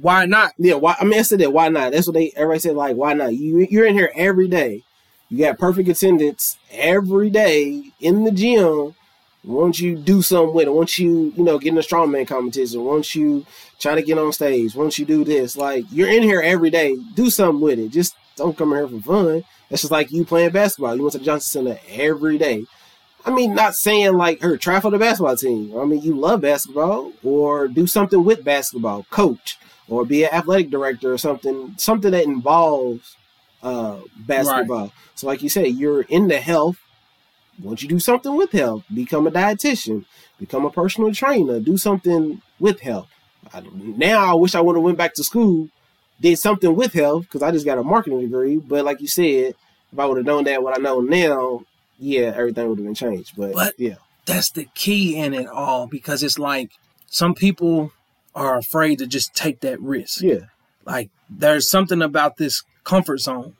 why not? Yeah, why? I mean, I said that, why not? That's what everybody said, like, why not? You're in here every day. You got perfect attendance every day in the gym. Once you do something with it, once you, you know, get in a strongman competition, once you try to get on stage, once you do this, like, you're in here every day. Do something with it. Just don't come in here for fun. That's just like you playing basketball. You went to the Johnson Center every day. I mean, not saying like, her try for the basketball team. I mean, you love basketball, or do something with basketball, coach, or be an athletic director or something that involves basketball. Right. So like you said, you're into health. Once you do something with health, become a dietitian, become a personal trainer, do something with health. Now I wish I would have went back to school, did something with health, because I just got a marketing degree. But like you said, if I would have known that what I know now, yeah, everything would have been changed. But yeah, that's the key in it all, because it's like some people are afraid to just take that risk. Yeah, like there's something about this comfort zone.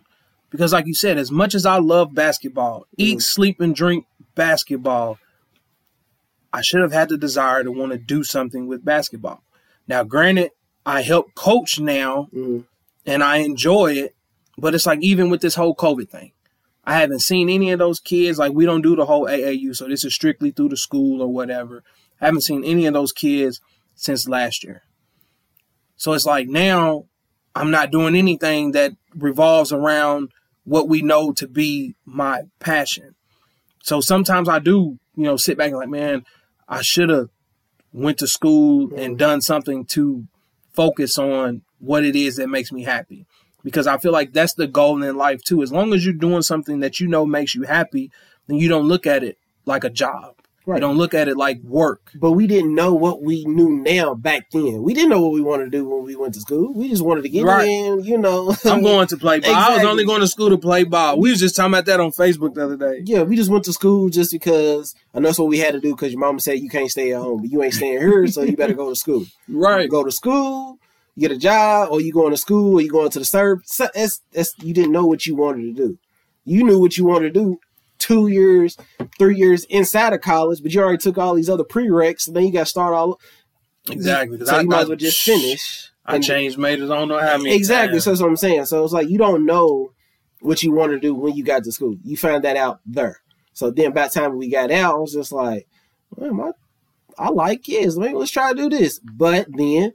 Because like you said, as much as I love basketball, eat, sleep, and drink basketball, I should have had the desire to want to do something with basketball. Now, granted, I help coach now, and I enjoy it, but it's like even with this whole COVID thing, I haven't seen any of those kids. Like, we don't do the whole AAU, so this is strictly through the school or whatever. I haven't seen any of those kids since last year. So it's like now I'm not doing anything that revolves around what we know to be my passion. So sometimes I do, you know, sit back and like, man, I should have went to school and done something to focus on what it is that makes me happy. Because I feel like that's the goal in life too. As long as you're doing something that you know makes you happy, then you don't look at it like a job. Right. You don't look at it like work. But we didn't know what we knew now back then. We didn't know what we wanted to do when we went to school. We just wanted to get in, you know. I'm going to play ball. Exactly. I was only going to school to play ball. We was just talking about that on Facebook the other day. Yeah, we just went to school just because, and that's what we had to do, because your mama said you can't stay at home, but you ain't staying here, so you better go to school. Right. You go to school, you get a job, or you going to school, or you going to the service. That's, you didn't know what you wanted to do. You knew what you wanted to do 2 years, 3 years inside of college, but you already took all these other prereqs, and then you got to start all. Exactly. So you might as well just finish. I changed majors. I don't know how many. Exactly. Times. So that's what I'm saying. So it's like you don't know what you want to do when you got to school. You find that out there. So then by the time we got out, I was just like, well, I like kids. Let's try to do this. But then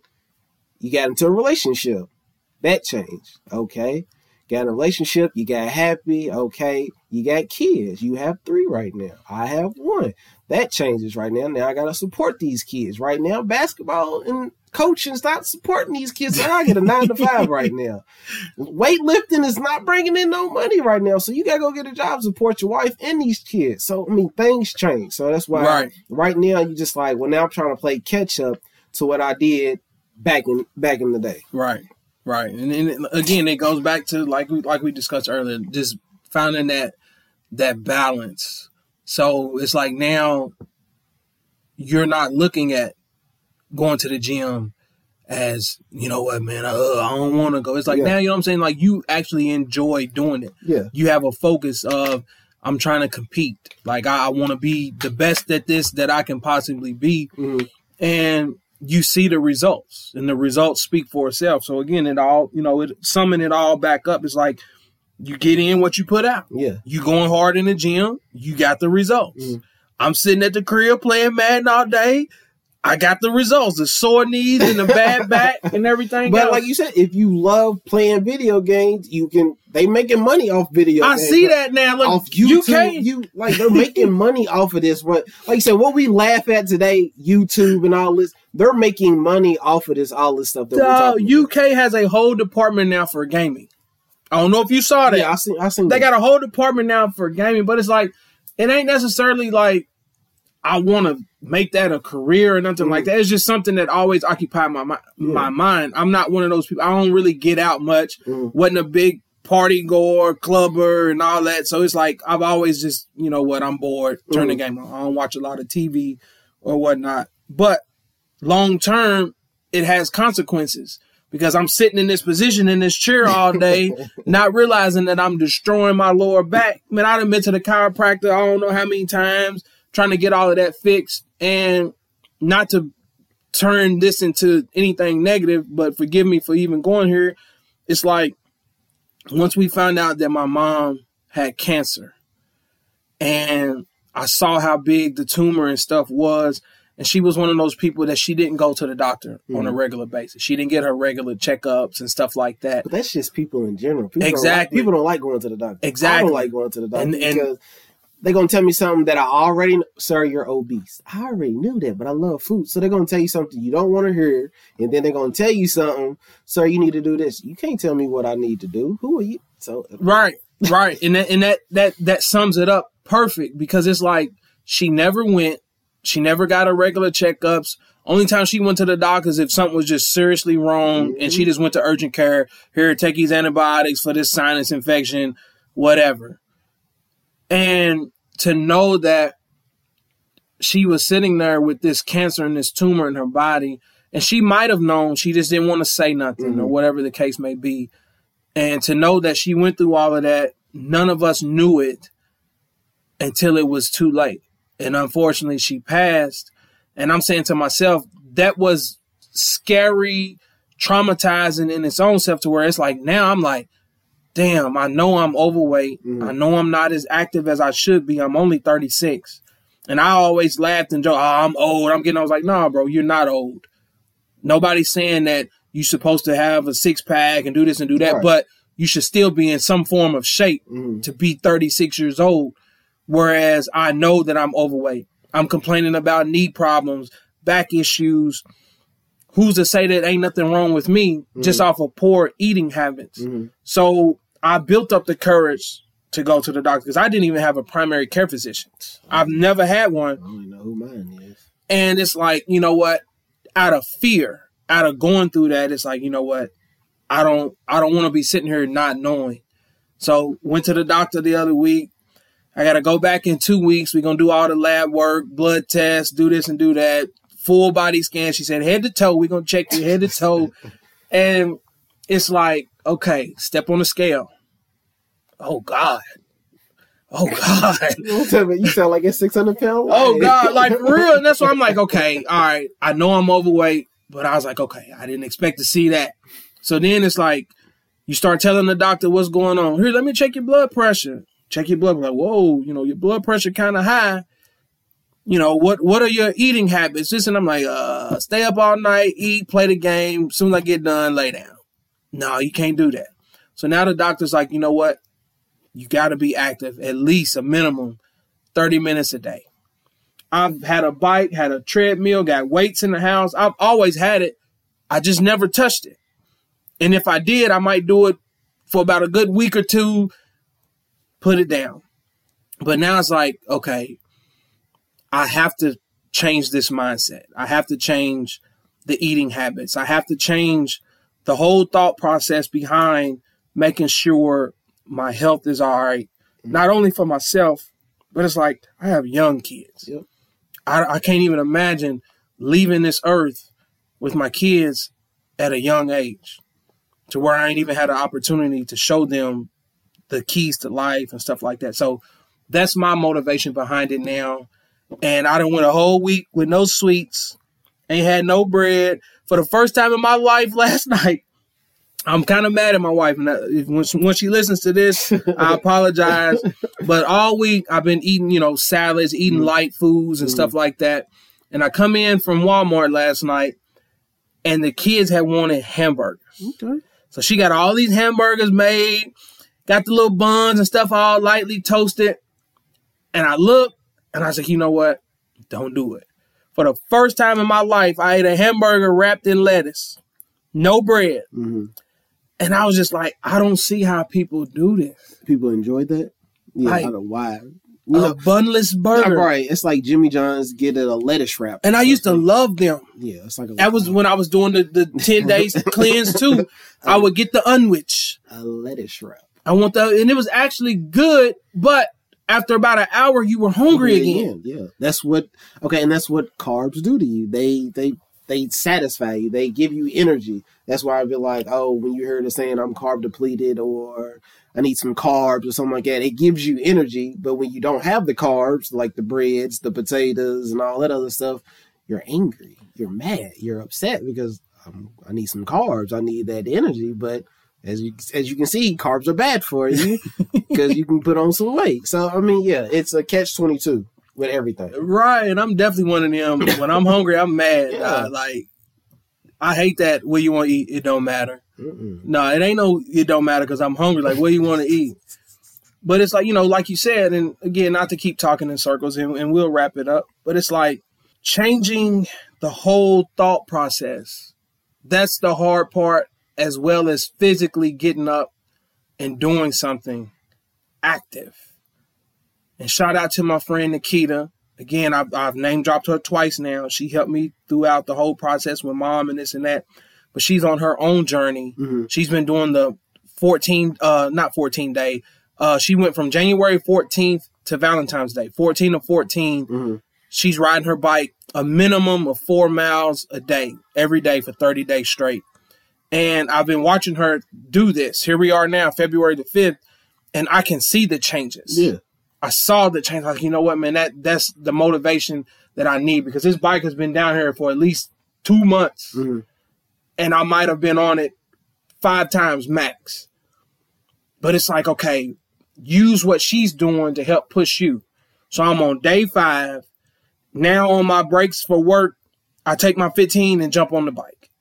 you got into a relationship. That changed. Okay. Got in a relationship, you got happy, okay, you got kids, you have 3 right now, I have 1. That changes right now. Now I got to support these kids right now. Basketball and coaching is not supporting these kids. I get a 9 to 5 right now. Weightlifting is not bringing in no money right now, so you got to go get a job, support your wife and these kids. So, I mean, things change. So that's why right now you just like, well, now I'm trying to play catch up to what I did back in the day. Right. Right. And then again, it goes back to like we discussed earlier, just finding that balance. So it's like now you're not looking at going to the gym as, you know what, man, I don't want to go. It's like now, you know what I'm saying? Like you actually enjoy doing it. Yeah. You have a focus of I'm trying to compete. Like I want to be the best at this that I can possibly be. Mm-hmm. And you see the results, and the results speak for itself. So again, it all, you know, summing it all back up, it's like you get in what you put out. Yeah. You going hard in the gym, you got the results. Mm-hmm. I'm sitting at the crib playing Madden all day. I got the results, the sore knees and the bad back and everything. But else. Like you said, if you love playing video games, you can. They making money off video games. I see that now. Look, off YouTube, they're making money off of this. But like you said, what we laugh at today, YouTube and all this, they're making money off of this, all this stuff. UK has a whole department now for gaming. I don't know if you saw that. Yeah, I seen. They got a whole department now for gaming, but it's like it ain't necessarily like. I want to make that a career or nothing like that. It's just something that always occupied my mind. I'm not one of those people. I don't really get out much. Wasn't a big party goer, clubber, and all that. So it's like I've always just, you know what, I'm bored. Turn the game on. I don't watch a lot of TV or whatnot. But long term, it has consequences. Because I'm sitting in this position in this chair all day, not realizing that I'm destroying my lower back. Man, I done been to the chiropractor I don't know how many times, trying to get all of that fixed. And not to turn this into anything negative, but forgive me for even going here. It's like once we found out that my mom had cancer and I saw how big the tumor and stuff was. And she was one of those people that she didn't go to the doctor on a regular basis. She didn't get her regular checkups and stuff like that. But that's just people in general. People don't like going to the doctor. Exactly. I don't like going to the doctor because they're going to tell me something that I already know. Sir, you're obese. I already knew that, but I love food. So they're going to tell you something you don't want to hear. And then they're going to tell you something. Sir, you need to do this. You can't tell me what I need to do. Who are you? So Right. And that sums it up perfect because it's like she never went. She never got her regular checkups. Only time she went to the doctor is if something was just seriously wrong and she just went to urgent care. Here, take these antibiotics for this sinus infection, whatever. And to know that she was sitting there with this cancer and this tumor in her body, and she might have known, she just didn't want to say nothing or whatever the case may be. And to know that she went through all of that, none of us knew it until it was too late. And unfortunately, she passed. And I'm saying to myself, that was scary, traumatizing in its own self to where it's like, now I'm like, damn, I know I'm overweight. I know I'm not as active as I should be. I'm only 36. And I always laughed and joked, I'm old. I was like, nah, bro, you're not old. Nobody's saying that you're supposed to have a six-pack and do this and do that. Right. But you should still be in some form of shape to be 36 years old. Whereas I know that I'm overweight. I'm complaining about knee problems, back issues. Who's to say that ain't nothing wrong with me just off of poor eating habits? So I built up the courage to go to the doctor because I didn't even have a primary care physician. I've never had one. I don't even know who mine is. And it's like, you know what? Out of fear, out of going through that, it's like, you know what? I don't want to be sitting here not knowing. So went to the doctor the other week. I got to go back in 2 weeks. We're going to do all the lab work, blood tests, do this and do that, full body scan. She said, head to toe. We're going to check you head to toe. And it's like, okay, step on the scale. Oh, God. You sound like it's 600 pounds. Oh, God, like for real. And that's why I'm like, okay, all right. I know I'm overweight, but I was like, okay, I didn't expect to see that. So then it's like you start telling the doctor what's going on. Here, let me check your blood pressure. Check your blood. Like, whoa, your blood pressure kind of high. What are your eating habits? This and I'm like, stay up all night, eat, play the game. Soon as I get done, lay down. No, you can't do that. So now the doctor's like, you know what? You got to be active, at least a minimum 30 minutes a day. I've had a bike, had a treadmill, got weights in the house. I've always had it. I just never touched it. And if I did, I might do it for about a good week or two. Put it down. But now it's like, okay, I have to change this mindset. I have to change the eating habits. I have to change the whole thought process behind making sure my health is all right, not only for myself, but it's like I have young kids. Yep. I can't even imagine leaving this earth with my kids at a young age to where I ain't even had an opportunity to show them the keys to life and stuff like that. So that's my motivation behind it now. And I done went a whole week with no sweets, ain't had no bread. For the first time in my life last night, I'm kind of mad at my wife. And when she listens to this, I apologize. But all week I've been eating, salads, eating light foods and stuff like that. And I come in from Walmart last night and the kids had wanted hamburgers. Okay. So she got all these hamburgers made. Got the little buns and stuff all lightly toasted. And I looked and I was like, you know what? Don't do it. For the first time in my life, I ate a hamburger wrapped in lettuce. No bread. Mm-hmm. And I was just like, I don't see how people do this. People enjoy that? Yeah, I don't know why. bunless burger. Right. It's like Jimmy John's get a lettuce wrap. And I used to love them. Yeah, it's like a that was when I was doing the 10 days cleanse too. I would get the unwich. A lettuce wrap. I want the, and it was actually good, but after about an hour you were hungry again. Yeah. That's what and that's what carbs do to you. They satisfy you. They give you energy. That's why I feel like, oh, when you hear the saying, I'm carb depleted or I need some carbs or something like that, it gives you energy. But when you don't have the carbs, like the breads, the potatoes, and all that other stuff, you're angry. You're mad. You're upset because I need some carbs. I need that energy. But as you can see, carbs are bad for you because you can put on some weight. So, I mean, yeah, it's a catch-22. With everything. Right. And I'm definitely one of them. When I'm hungry, I'm mad. Yeah. I hate that. What you want to eat, it don't matter. Mm-mm. No, it ain't no, it don't matter because I'm hungry. Like, what you want to eat? But it's like, you know, like you said, and again, not to keep talking in circles and we'll wrap it up, but it's like changing the whole thought process. That's the hard part, as well as physically getting up and doing something active. And shout out to my friend Nikita. Again, I've name dropped her twice now. She helped me throughout the whole process with mom and this and that. But she's on her own journey. Mm-hmm. She's been doing the 14 day. She went from January 14th to Valentine's Day, 14 of 14. Mm-hmm. She's riding her bike a minimum of 4 miles a day, every day for 30 days straight. And I've been watching her do this. Here we are now, February the 5th, and I can see the changes. Yeah. I saw the change. Like, you know what, man, that's the motivation that I need because this bike has been down here for at least 2 months. Mm-hmm. And I might have been on it 5 times max. But it's like, okay, use what she's doing to help push you. So I'm on day 5. Now on my breaks for work, I take my 15 and jump on the bike.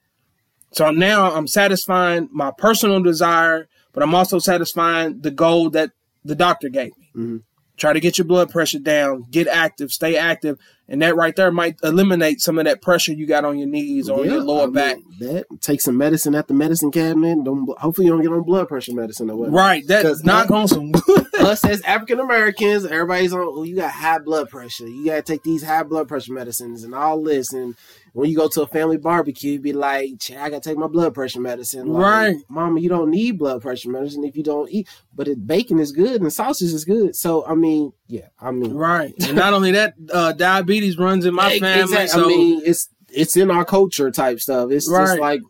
So now I'm satisfying my personal desire, but I'm also satisfying the goal that the doctor gave me. Mm-hmm. Try to get your blood pressure down, get active, stay active. And that right there might eliminate some of that pressure you got on your knees or your lower back. That take some medicine at the medicine cabinet. Hopefully you don't get on blood pressure medicine or whatever. Right. That's knock on some wood. Us as African-Americans, everybody's on, you got high blood pressure. You got to take these high blood pressure medicines and all this. And when you go to a family barbecue, you be like, I got to take my blood pressure medicine. Like, right. Mama, you don't need blood pressure medicine if you don't eat. But bacon is good and sausage is good. So, right. And not only that, diabetes runs in my family. Exactly. So. I mean, it's in our culture type stuff. It's right. Just like,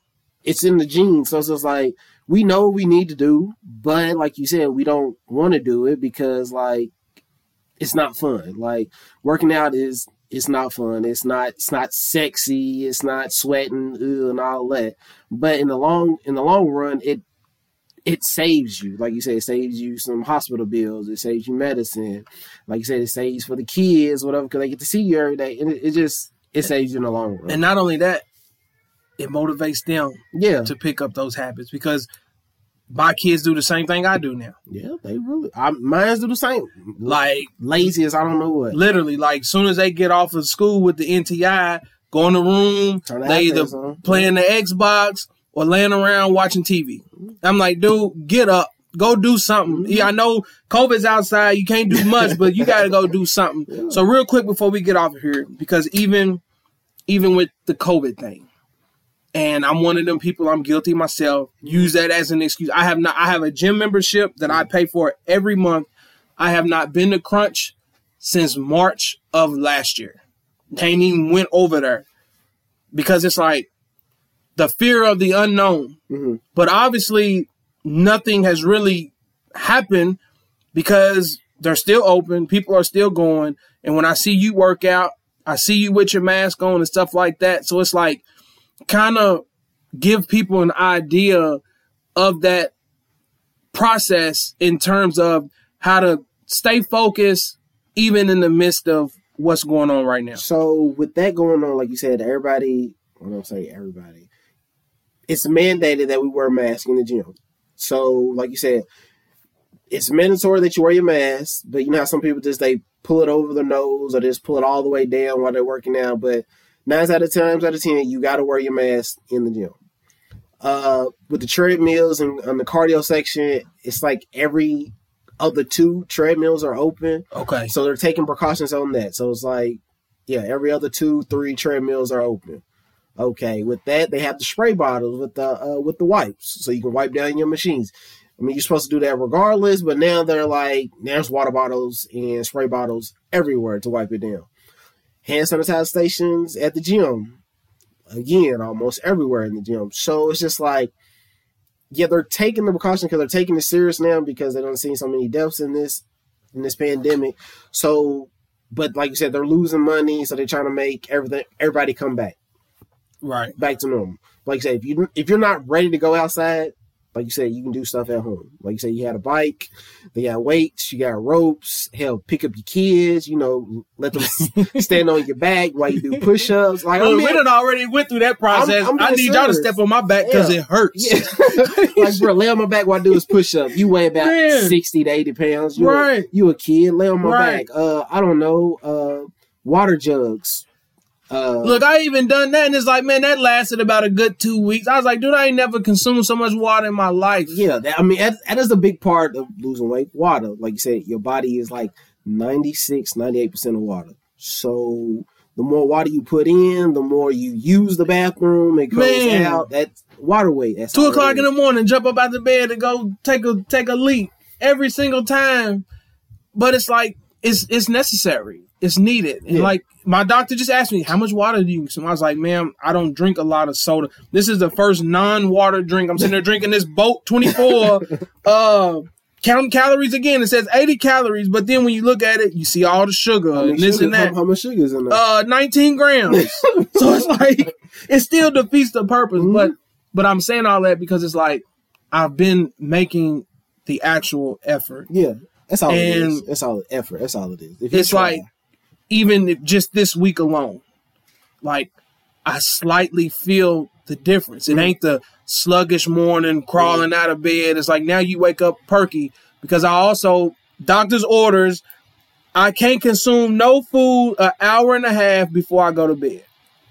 it's in the genes. So it's just like, we know what we need to do, but like you said, we don't want to do it because like, it's not fun. Like working out it's not fun. It's not sexy. It's not sweating and all that. But in the long run, it saves you. Like you said, it saves you some hospital bills. It saves you medicine. Like you said, it saves for the kids, whatever, because they get to see you every day. And it saves you in the long run. And not only that, it motivates them to pick up those habits because my kids do the same thing I do now. Yeah, they really. Mine do the same. Like lazy as I don't know what. Literally, like soon as they get off of school with the NTI, go in the room, they either playing the Xbox or laying around watching TV. I'm like, dude, get up. Go do something. Yeah, I know COVID's outside. You can't do much, but you got to go do something. Yeah. So real quick before we get off of here, because even with the COVID thing, and I'm one of them people, I'm guilty myself, use that as an excuse. I have a gym membership that I pay for every month. I have not been to Crunch since March of last year. They ain't even went over there because it's like, the fear of the unknown. Mm-hmm. But obviously nothing has really happened because they're still open. People are still going. And when I see you work out, I see you with your mask on and stuff like that. So it's like kind of give people an idea of that process in terms of how to stay focused, even in the midst of what's going on right now. So with that going on, like you said, everybody, it's mandated that we wear masks in the gym. So, like you said, it's mandatory that you wear your mask, but you know how some people just, they pull it over their nose or just pull it all the way down while they're working out. But 9 times out of 10, you got to wear your mask in the gym. With the treadmills and on the cardio section, it's like every other two treadmills are open. Okay. So they're taking precautions on that. So it's like, yeah, every other 2-3 treadmills are open. Okay. With that, they have the spray bottles with the wipes, so you can wipe down your machines. I mean, you're supposed to do that regardless, but now they're like, there's water bottles and spray bottles everywhere to wipe it down. Hand sanitizer stations at the gym. Again, almost everywhere in the gym. So it's just like, yeah, they're taking the precaution because they're taking it serious now because they don't see so many deaths in this pandemic. So, but like you said, they're losing money, so they're trying to make everybody come back. Right. Back to normal. Like I said, if you're not ready to go outside, like you said, you can do stuff at home. Like you said, you had a bike, they got weights, you got ropes, hell, pick up your kids, you know, let them stand on your back while you do push-ups. Like, well, I mean, we done already went through that process. I need y'all to step on my back because it hurts. Yeah. Like, bro, lay on my back while I do this push-up. You weigh about 60 to 80 pounds. You a kid, lay on my back. I don't know, water jugs. Look, I even done that, and it's like, man, that lasted about a good 2 weeks. I was like, dude, I ain't never consumed so much water in my life. Yeah, that is a big part of losing weight, water. Like you said, your body is like 96, 98% of water. So the more water you put in, the more you use the bathroom, it goes out. That's water weight. That's 2 o'clock in the morning, jump up out the bed and go take a leak every single time. But it's like, it's necessary. It's needed. And like, my doctor just asked me, how much water do you consume? I was like, ma'am, I don't drink a lot of soda. This is the first non-water drink. I'm sitting there drinking this Bolt 24, counting calories again. It says 80 calories, but then when you look at it, you see all the sugar and this and that. How much sugar is in there? 19 grams. So it's like, it still defeats the purpose. Mm-hmm. But I'm saying all that because it's like, I've been making the actual effort. Yeah, that's all it is. That's all effort. That's all it is. It's like, even if just this week alone, like, I slightly feel the difference. It ain't the sluggish morning crawling out of bed. It's like, now you wake up perky because I also, doctor's orders, I can't consume no food an hour and a half before I go to bed.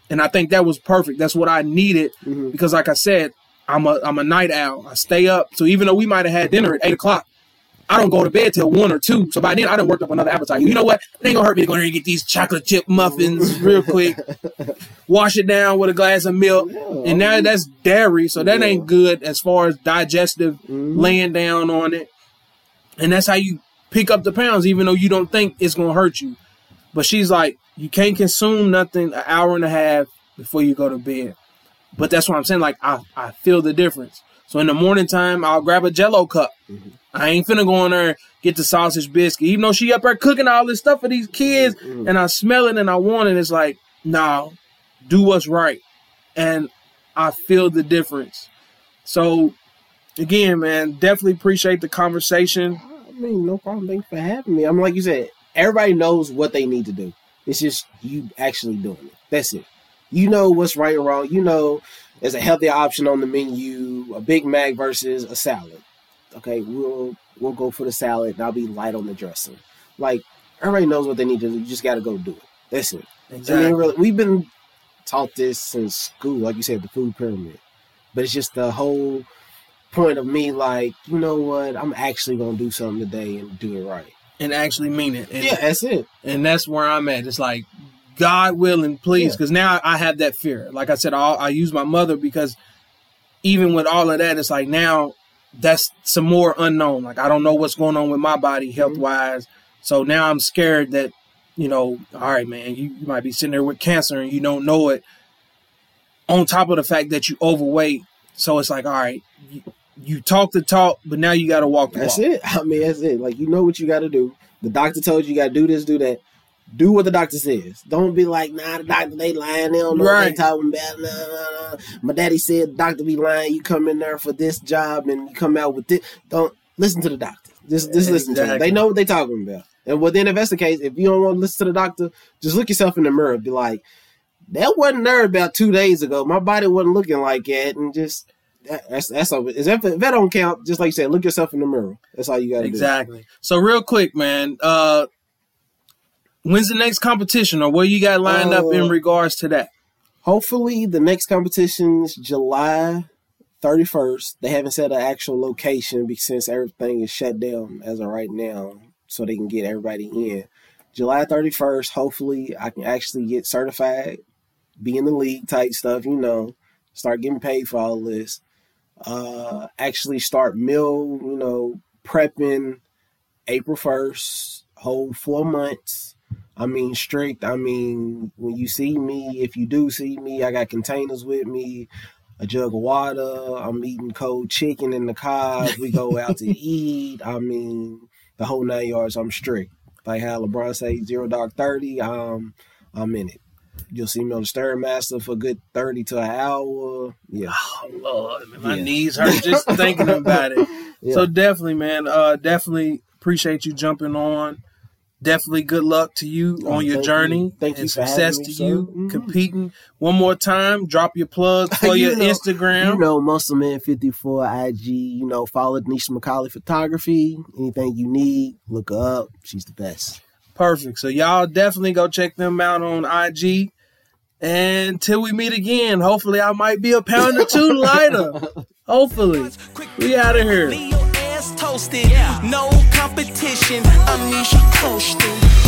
And I think that was perfect. That's what I needed because, like I said, I'm a night owl. I stay up. So even though we might have had dinner at 8 o'clock, I don't go to bed till 1 or 2. So by then, I done worked up another appetite. You know what? It ain't gonna hurt me to go in here and get these chocolate chip muffins real quick. Wash it down with a glass of milk. Yeah, and now that's dairy, so that ain't good as far as digestive laying down on it. And that's how you pick up the pounds, even though you don't think it's gonna hurt you. But she's like, you can't consume nothing an hour and a half before you go to bed. But that's what I'm saying. Like, I feel the difference. So in the morning time, I'll grab a Jell-O cup. Mm-hmm. I ain't finna go in there and get the sausage biscuit, even though she up there cooking all this stuff for these kids, and I smell it and I want it. It's like, nah, do what's right. And I feel the difference. So, again, man, definitely appreciate the conversation. I mean, no problem. Thanks for having me. I mean, like you said, everybody knows what they need to do. It's just you actually doing it. That's it. You know what's right and wrong. You know there's a healthy option on the menu, a Big Mac versus a salad. Okay, we'll go for the salad, and I'll be light on the dressing. Like, everybody knows what they need to do. You just got to go do it. That's it. Exactly. And really, we've been taught this since school, like you said, the food pyramid. But it's just the whole point of me, like, you know what? I'm actually going to do something today and do it right. And actually mean it. And, yeah, that's it. And that's where I'm at. It's like, God willing, please, because now I have that fear. Like I said, I use my mother because even with all of that, it's like now that's some more unknown. Like, I don't know what's going on with my body health-wise. So now I'm scared that, you know, all right, man, you might be sitting there with cancer and you don't know it. On top of the fact that you overweight. So it's like, all right, you talk the talk, but now you got to walk the walk. That's it. I mean, that's it. Like, you know what you got to do. The doctor told you got to do this, do that. Do what the doctor says. Don't be like, nah, the doctor, they lying. They don't know what they talking about. Nah. My daddy said, the doctor be lying. You come in there for this job and you come out with this. Don't listen to the doctor. Just listen to them. They know what they talking about. And within if that's the case, if you don't want to listen to the doctor, just look yourself in the mirror. Be like, that wasn't there about 2 days ago. My body wasn't looking like that. And just, that's all. If that don't count, just like you said, look yourself in the mirror. That's all you got to do. Exactly. So real quick, man, when's the next competition or what you got lined up in regards to that? Hopefully the next competition is July 31st. They haven't set an actual location since everything is shut down as of right now, so they can get everybody in. July 31st, hopefully I can actually get certified, be in the league type stuff, you know, start getting paid for all this, actually start meal, you know, prepping April 1st, whole 4 months. I mean, strict. I mean, when you see me, if you do see me, I got containers with me, a jug of water. I'm eating cold chicken in the car. We go out to eat. I mean, the whole 9 yards. I'm strict. Like how LeBron say, $0 to 30. I'm in it. You'll see me on the Stairmaster for a good 30 to an hour. Yeah. Oh, Lord. Man, my knees hurt just thinking about it. Yeah. So definitely, man, definitely appreciate you jumping on. Definitely good luck to you on your journey. Thank you. Success to you competing. One more time, drop your plugs for your Instagram. You know, Muscle Man 54 IG. You know, follow Denisha McCauley Photography. Anything you need, look her up. She's the best. Perfect. So y'all definitely go check them out on IG. And till we meet again, hopefully I might be a pound or two lighter. Hopefully. We out of here. Toasted, yeah. No competition, Anisha coasting.